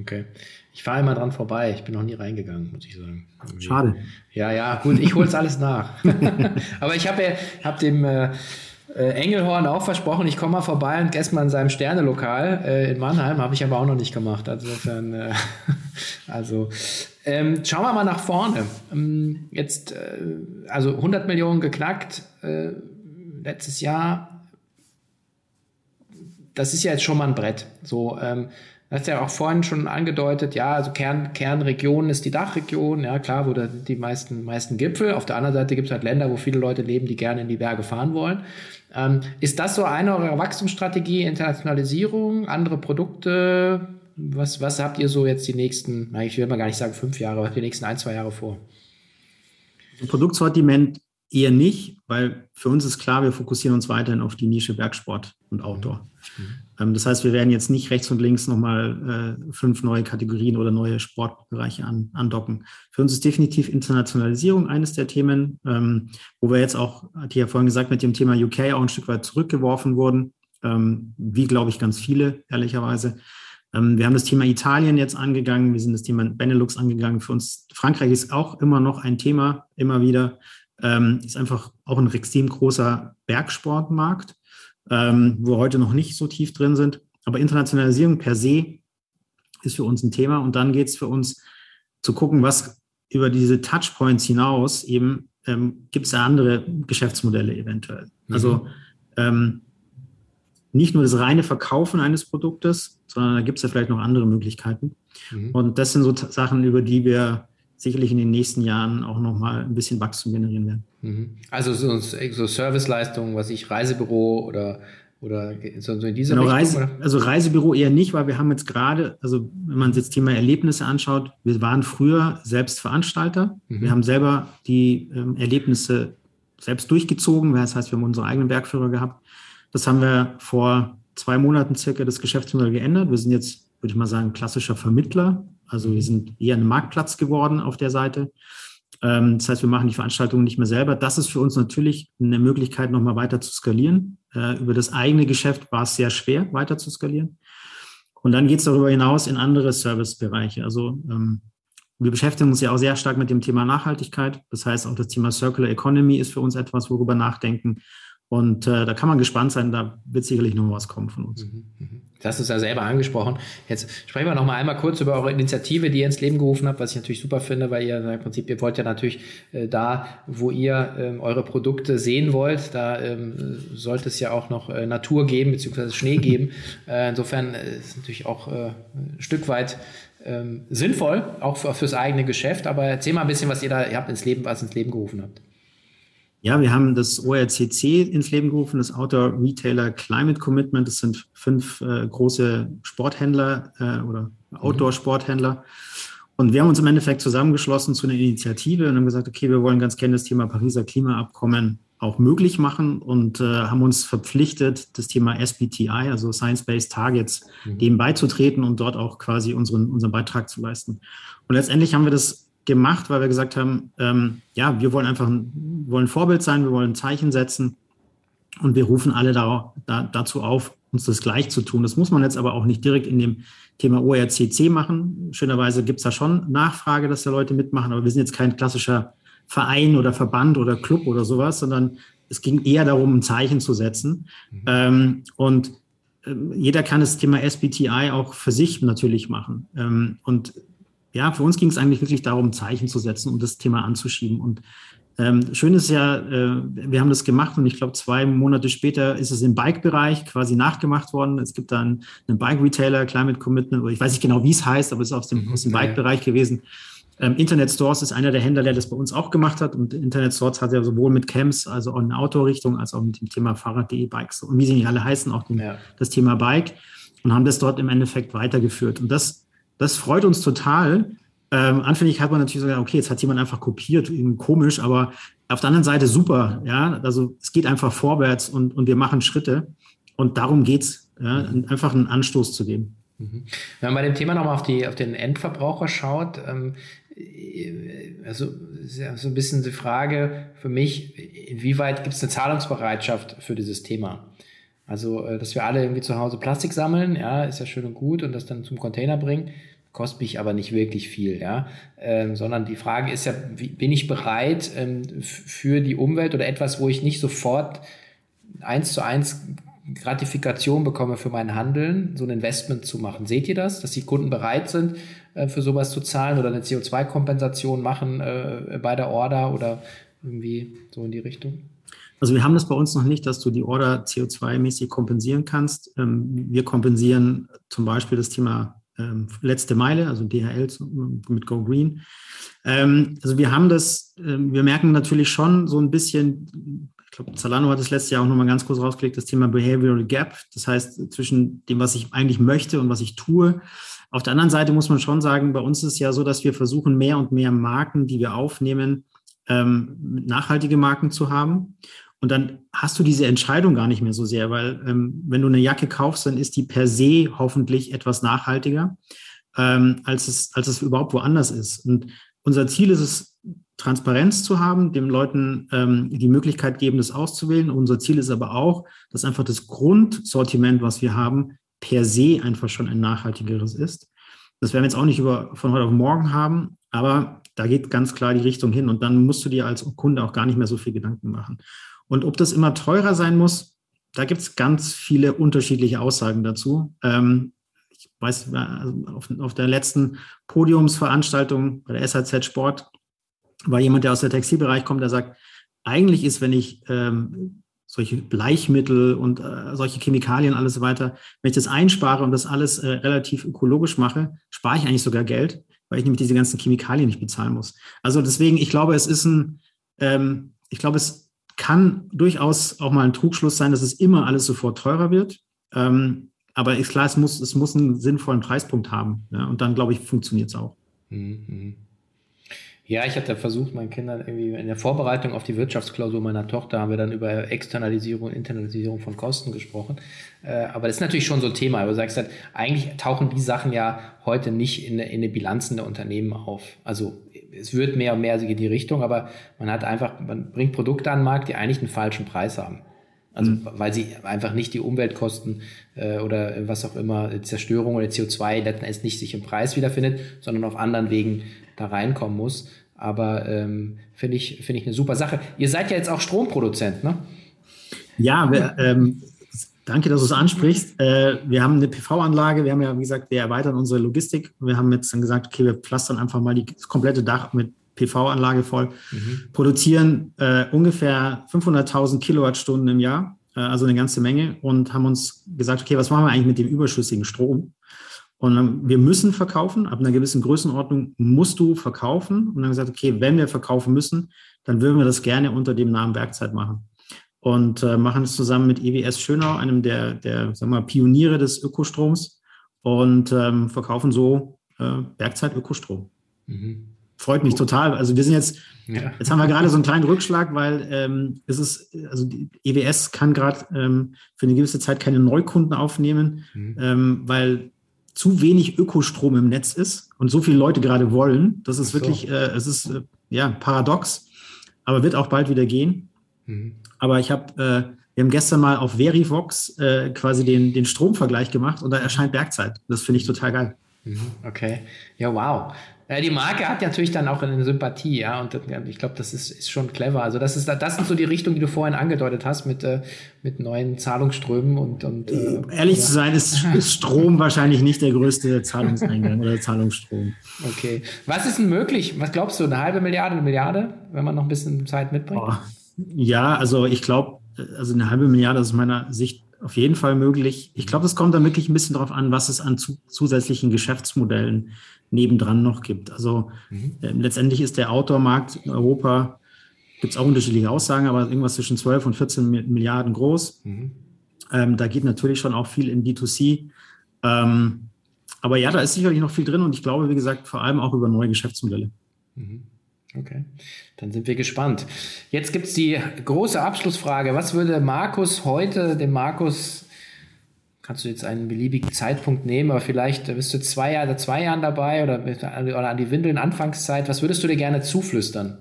Okay. Ich fahre immer dran vorbei. Ich bin noch nie reingegangen, muss ich sagen. Irgendwie. Schade. Ja, ja, gut. Ich hole es alles nach. Aber ich habe ja, hab dem äh, Engelhorn auch versprochen, ich komme mal vorbei und esse mal in seinem Sternelokal äh, in Mannheim. Habe ich aber auch noch nicht gemacht. Also insofern, äh, also ähm, schauen wir mal nach vorne. Ähm, jetzt, äh, also hundert Millionen geknackt äh, letztes Jahr. Das ist ja jetzt schon mal ein Brett. So. Ähm, Du hast ja auch vorhin schon angedeutet, ja, also Kern, Kernregion ist die Dachregion, ja klar, wo da die meisten, meisten Gipfel. Auf der anderen Seite gibt es halt Länder, wo viele Leute leben, die gerne in die Berge fahren wollen. Ähm, ist das so eine eurer Wachstumsstrategie, Internationalisierung, andere Produkte? Was, was habt ihr so jetzt die nächsten, na, ich will mal gar nicht sagen fünf Jahre, aber die nächsten ein, zwei Jahre vor? Produktsortiment eher nicht, weil für uns ist klar, wir fokussieren uns weiterhin auf die Nische Bergsport und Outdoor. Mhm. Ähm, das heißt, wir werden jetzt nicht rechts und links nochmal äh, fünf neue Kategorien oder neue Sportbereiche an, andocken. Für uns ist definitiv Internationalisierung eines der Themen, ähm, wo wir jetzt auch, hatte ich ja vorhin gesagt, mit dem Thema U K auch ein Stück weit zurückgeworfen wurden, ähm, wie, glaube ich, ganz viele, ehrlicherweise. Ähm, wir haben das Thema Italien jetzt angegangen, wir sind das Thema Benelux angegangen. Für uns, Frankreich ist auch immer noch ein Thema, immer wieder. Ähm, ist einfach auch ein extrem großer Bergsportmarkt, ähm, wo wir heute noch nicht so tief drin sind. Aber Internationalisierung per se ist für uns ein Thema. Und dann geht es für uns zu gucken, was über diese Touchpoints hinaus eben, ähm, gibt es da andere Geschäftsmodelle eventuell. Mhm. Also ähm, nicht nur das reine Verkaufen eines Produktes, sondern da gibt es ja vielleicht noch andere Möglichkeiten. Mhm. Und das sind so t- Sachen, über die wir sicherlich in den nächsten Jahren auch nochmal ein bisschen Wachstum generieren werden. Also so, so Serviceleistungen, was ich, Reisebüro oder, oder so, so in dieser genau, Richtung? Reise, oder? Also Reisebüro eher nicht, weil wir haben jetzt gerade, also wenn man sich das Thema Erlebnisse anschaut, wir waren früher selbst Veranstalter. Mhm. Wir haben selber die ähm, Erlebnisse selbst durchgezogen. Das heißt, wir haben unsere eigenen Bergführer gehabt. Das haben wir vor zwei Monaten circa das Geschäftsmodell geändert. Wir sind jetzt, würde ich mal sagen, klassischer Vermittler. Also wir sind eher ein Marktplatz geworden auf der Seite. Das heißt, wir machen die Veranstaltungen nicht mehr selber. Das ist für uns natürlich eine Möglichkeit, nochmal weiter zu skalieren. Über das eigene Geschäft war es sehr schwer, weiter zu skalieren. Und dann geht es darüber hinaus in andere Servicebereiche. Also wir beschäftigen uns ja auch sehr stark mit dem Thema Nachhaltigkeit. Das heißt, auch das Thema Circular Economy ist für uns etwas, worüber nachdenken. Und äh, da kann man gespannt sein, da wird sicherlich noch was kommen von uns. Du hast es ja selber angesprochen. Jetzt sprechen wir noch mal einmal kurz über eure Initiative, die ihr ins Leben gerufen habt, was ich natürlich super finde, weil ihr im Prinzip, ihr wollt ja natürlich äh, da, wo ihr ähm, eure Produkte sehen wollt, da ähm, sollte es ja auch noch äh, Natur geben, beziehungsweise Schnee geben. Äh, insofern ist natürlich auch äh, ein Stück weit äh, sinnvoll, auch für, fürs eigene Geschäft. Aber erzähl mal ein bisschen, was ihr da ihr habt ins Leben, was ins Leben gerufen habt. Ja, wir haben das O R C C ins Leben gerufen, das Outdoor Retailer Climate Commitment. Das sind fünf äh, große Sporthändler äh, oder Outdoor-Sporthändler. Und wir haben uns im Endeffekt zusammengeschlossen zu einer Initiative und haben gesagt, okay, wir wollen ganz gerne das Thema Pariser Klimaabkommen auch möglich machen und äh, haben uns verpflichtet, das Thema S B T I, also Science-Based Targets, mhm. dem beizutreten und dort auch quasi unseren, unseren Beitrag zu leisten. Und letztendlich haben wir das gemacht, weil wir gesagt haben, ähm, ja, wir wollen einfach ein, wollen Vorbild sein, wir wollen ein Zeichen setzen und wir rufen alle da, da, dazu auf, uns das gleich zu tun. Das muss man jetzt aber auch nicht direkt in dem Thema O R C C machen. Schönerweise gibt es da schon Nachfrage, dass da Leute mitmachen, aber wir sind jetzt kein klassischer Verein oder Verband oder Club oder sowas, sondern es ging eher darum, ein Zeichen zu setzen. Mhm. Ähm, und äh, jeder kann das Thema S B T I auch für sich natürlich machen. Ähm, und Ja, für uns ging es eigentlich wirklich darum, Zeichen zu setzen und das Thema anzuschieben. Und ähm, schön ist ja, äh, wir haben das gemacht und ich glaube, zwei Monate später ist es im Bike-Bereich quasi nachgemacht worden. Es gibt da einen, einen Bike-Retailer, Climate Commitment, oder ich weiß nicht genau, wie es heißt, aber es ist aus dem, aus dem Bike-Bereich gewesen. Ähm, Internet-Stores ist einer der Händler, der das bei uns auch gemacht hat. Und Internet-Stores hat ja sowohl mit Camps, also auch in der Outdoor-Richtung, als auch mit dem Thema Fahrrad.de Bikes und wie sie nicht alle heißen, auch den, ja. das Thema Bike und haben das dort im Endeffekt weitergeführt. Und das Das freut uns total. Ähm, anfänglich hat man natürlich so gedacht, okay, jetzt hat jemand einfach kopiert, irgendwie komisch, aber auf der anderen Seite super. Ja, also es geht einfach vorwärts und, und wir machen Schritte und darum geht's, ja, einfach einen Anstoß zu geben. Mhm. Wenn man bei dem Thema nochmal auf die, auf den Endverbraucher schaut, ähm, also so ein bisschen die Frage für mich, inwieweit gibt es eine Zahlungsbereitschaft für dieses Thema? Also, dass wir alle irgendwie zu Hause Plastik sammeln, ja, ist ja schön und gut und das dann zum Container bringen, kostet mich aber nicht wirklich viel, ja, ähm, sondern die Frage ist ja, wie, bin ich bereit ähm, f- für die Umwelt oder etwas, wo ich nicht sofort eins zu eins Gratifikation bekomme für mein Handeln, so ein Investment zu machen. Seht ihr das, dass die Kunden bereit sind, äh, für sowas zu zahlen oder eine C O zwei Kompensation machen äh, bei der Order oder irgendwie so in die Richtung? Also wir haben das bei uns noch nicht, dass du die Order C O zwei mäßig kompensieren kannst. Wir kompensieren zum Beispiel das Thema letzte Meile, also D H L mit Go Green. Also wir haben das, wir merken natürlich schon so ein bisschen, ich glaube, Zalando hat das letztes Jahr auch nochmal ganz kurz rausgelegt, das Thema Behavioral Gap. Das heißt, zwischen dem, was ich eigentlich möchte und was ich tue. Auf der anderen Seite muss man schon sagen, bei uns ist es ja so, dass wir versuchen, mehr und mehr Marken, die wir aufnehmen, ähm, nachhaltige Marken zu haben. Und dann hast du diese Entscheidung gar nicht mehr so sehr, weil ähm, wenn du eine Jacke kaufst, dann ist die per se hoffentlich etwas nachhaltiger, ähm, als es, als es überhaupt woanders ist. Und unser Ziel ist es, Transparenz zu haben, den Leuten ähm, die Möglichkeit geben, das auszuwählen. Unser Ziel ist aber auch, dass einfach das Grundsortiment, was wir haben, per se einfach schon ein nachhaltigeres ist. Das werden wir jetzt auch nicht über, von heute auf morgen haben, aber da geht ganz klar die Richtung hin. Und dann musst du dir als Kunde auch gar nicht mehr so viel Gedanken machen. Und ob das immer teurer sein muss, da gibt es ganz viele unterschiedliche Aussagen dazu. Ähm, ich weiß, auf, auf der letzten Podiumsveranstaltung bei der S H Z Sport war jemand, der aus der Textilbereich kommt, der sagt, eigentlich ist, wenn ich ähm, solche Bleichmittel und äh, solche Chemikalien, alles weiter, wenn ich das einspare und das alles äh, relativ ökologisch mache, spare ich eigentlich sogar Geld, weil ich nämlich diese ganzen Chemikalien nicht bezahlen muss. Also deswegen, ich glaube, es ist ein, ähm, ich glaube, es kann durchaus auch mal ein Trugschluss sein, dass es immer alles sofort teurer wird. Ähm, aber ist klar, es muss, es muss einen sinnvollen Preispunkt haben. Ja? Und dann, glaube ich, funktioniert es auch. Mhm. Ja, ich hatte versucht, meinen Kindern irgendwie in der Vorbereitung auf die Wirtschaftsklausur meiner Tochter haben wir dann über Externalisierung und Internalisierung von Kosten gesprochen. Äh, aber das ist natürlich schon so ein Thema. Aber du sagst halt, eigentlich tauchen die Sachen ja heute nicht in, in den Bilanzen der Unternehmen auf. Also es wird mehr und mehr in die Richtung, aber man hat einfach, man bringt Produkte an den Markt, die eigentlich einen falschen Preis haben. Also mhm. weil sie einfach nicht die Umweltkosten äh, oder was auch immer, Zerstörung oder C O zwei letzten Endes nicht sich im Preis wiederfindet, sondern auf anderen Wegen da reinkommen muss. Aber ähm, finde ich, finde ich eine super Sache. Ihr seid ja jetzt auch Stromproduzent, ne? Ja, wir, ähm, danke, dass du es ansprichst. Äh, wir haben eine P V-Anlage. Wir haben ja, wie gesagt, wir erweitern unsere Logistik. Wir haben jetzt dann gesagt, okay, wir pflastern einfach mal die, das komplette Dach mit P V-Anlage voll, mhm. produzieren äh, ungefähr fünfhunderttausend Kilowattstunden im Jahr, äh, also eine ganze Menge, und haben uns gesagt, okay, was machen wir eigentlich mit dem überschüssigen Strom? Und dann, wir müssen verkaufen, ab einer gewissen Größenordnung musst du verkaufen. Und dann gesagt, okay, wenn wir verkaufen müssen, dann würden wir das gerne unter dem Namen Bergzeit machen. Und äh, machen es zusammen mit E W S Schönau, einem der, der sagen wir, Pioniere des Ökostroms, und ähm, verkaufen so äh, Bergzeit Ökostrom. Mhm. Freut mich total. Also wir sind jetzt, ja. jetzt haben wir gerade so einen kleinen Rückschlag, weil ähm, es ist, also die E W S kann gerade ähm, für eine gewisse Zeit keine Neukunden aufnehmen, mhm. ähm, weil zu wenig Ökostrom im Netz ist und so viele Leute gerade wollen. Das ist Ach so. wirklich, äh, es ist äh, ja paradox, aber wird auch bald wieder gehen. Mhm. Aber ich habe, äh, wir haben gestern mal auf Verivox äh, quasi den, den Stromvergleich gemacht, und da erscheint Bergzeit. Das finde ich total geil. Mhm. Okay, ja, wow. Die Marke hat natürlich dann auch eine Sympathie, ja, und ich glaube, das ist, ist schon clever. Also das ist das sind so die Richtungen, die du vorhin angedeutet hast mit, äh, mit neuen Zahlungsströmen und, und äh, ehrlich ja. zu sein, ist, ist Strom wahrscheinlich nicht der größte Zahlungseingang oder Zahlungsstrom. Okay. Was ist denn möglich? Was glaubst du, eine halbe Milliarde, eine Milliarde, wenn man noch ein bisschen Zeit mitbringt? Oh, ja, also ich glaube, also eine halbe Milliarde ist aus meiner Sicht auf jeden Fall möglich. Ich glaube, es kommt dann wirklich ein bisschen darauf an, was es an zu, zusätzlichen Geschäftsmodellen nebendran noch gibt. Also mhm. äh, letztendlich ist der Outdoor-Markt in Europa, gibt es auch unterschiedliche Aussagen, aber irgendwas zwischen zwölf und vierzehn Milliarden groß. Mhm. Ähm, da geht natürlich schon auch viel in D zwei C. Ähm, aber ja, da ist sicherlich noch viel drin, und ich glaube, wie gesagt, vor allem auch über neue Geschäftsmodelle. Mhm. Okay, dann sind wir gespannt. Jetzt gibt es die große Abschlussfrage. Was würde Markus heute, dem Markus, kannst du jetzt einen beliebigen Zeitpunkt nehmen, aber vielleicht bist du zwei Jahre, zwei Jahren dabei oder, oder an die Windeln Anfangszeit, was würdest du dir gerne zuflüstern?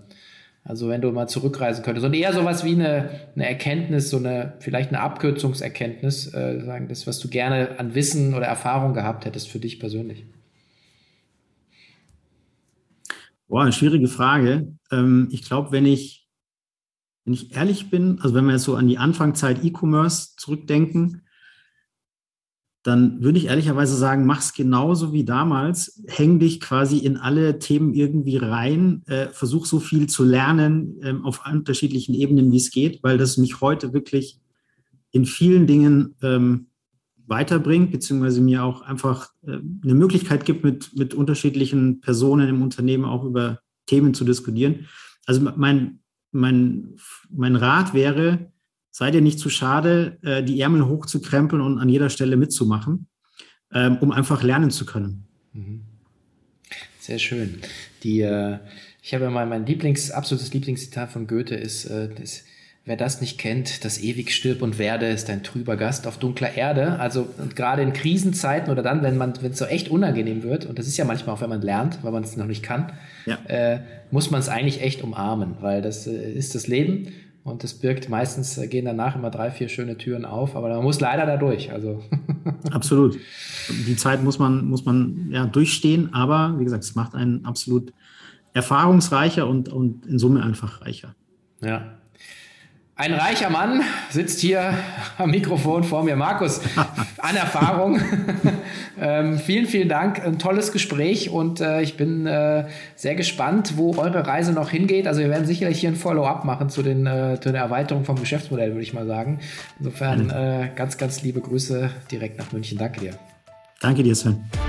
Also wenn du mal zurückreisen könntest. Und eher sowas wie eine, eine Erkenntnis, so eine, vielleicht eine Abkürzungserkenntnis, äh, sagen, das, was du gerne an Wissen oder Erfahrung gehabt hättest für dich persönlich. Boah, eine schwierige Frage. Ich glaube, wenn ich, wenn ich ehrlich bin, also wenn wir jetzt so an die Anfangszeit E-Commerce zurückdenken, dann würde ich ehrlicherweise sagen, mach's genauso wie damals. Häng dich quasi in alle Themen irgendwie rein. Versuch so viel zu lernen auf unterschiedlichen Ebenen, wie es geht, weil das mich heute wirklich in vielen Dingen weiterbringt, beziehungsweise mir auch einfach äh, eine Möglichkeit gibt, mit, mit unterschiedlichen Personen im Unternehmen auch über Themen zu diskutieren. Also mein, mein, mein Rat wäre, sei dir nicht zu schade, äh, die Ärmel hochzukrempeln und an jeder Stelle mitzumachen, ähm, um einfach lernen zu können. Mhm. Sehr schön. Die äh Ich habe ja mal mein Lieblings, absolutes Lieblingszitat von Goethe ist, äh, das, wer das nicht kennt, das ewig stirb und werde, ist ein trüber Gast auf dunkler Erde. Also gerade in Krisenzeiten oder dann, wenn man, wenn es so echt unangenehm wird, und das ist ja manchmal auch, wenn man lernt, weil man es noch nicht kann, ja. äh, muss man es eigentlich echt umarmen, weil das äh, ist das Leben. Und das birgt meistens, gehen danach immer drei, vier schöne Türen auf, aber man muss leider da durch. Also. Absolut. Die Zeit muss man, muss man ja durchstehen, aber wie gesagt, es macht einen absolut erfahrungsreicher und, und in Summe einfach reicher. Ja. Ein reicher Mann sitzt hier am Mikrofon vor mir. Markus, an Erfahrung. ähm, vielen, vielen Dank. Ein tolles Gespräch, und äh, ich bin äh, sehr gespannt, wo eure Reise noch hingeht. Also wir werden sicherlich hier ein Follow-up machen zu, den, äh, zu der Erweiterung vom Geschäftsmodell, würde ich mal sagen. Insofern äh, ganz, ganz liebe Grüße direkt nach München. Danke dir. Danke dir, Sven.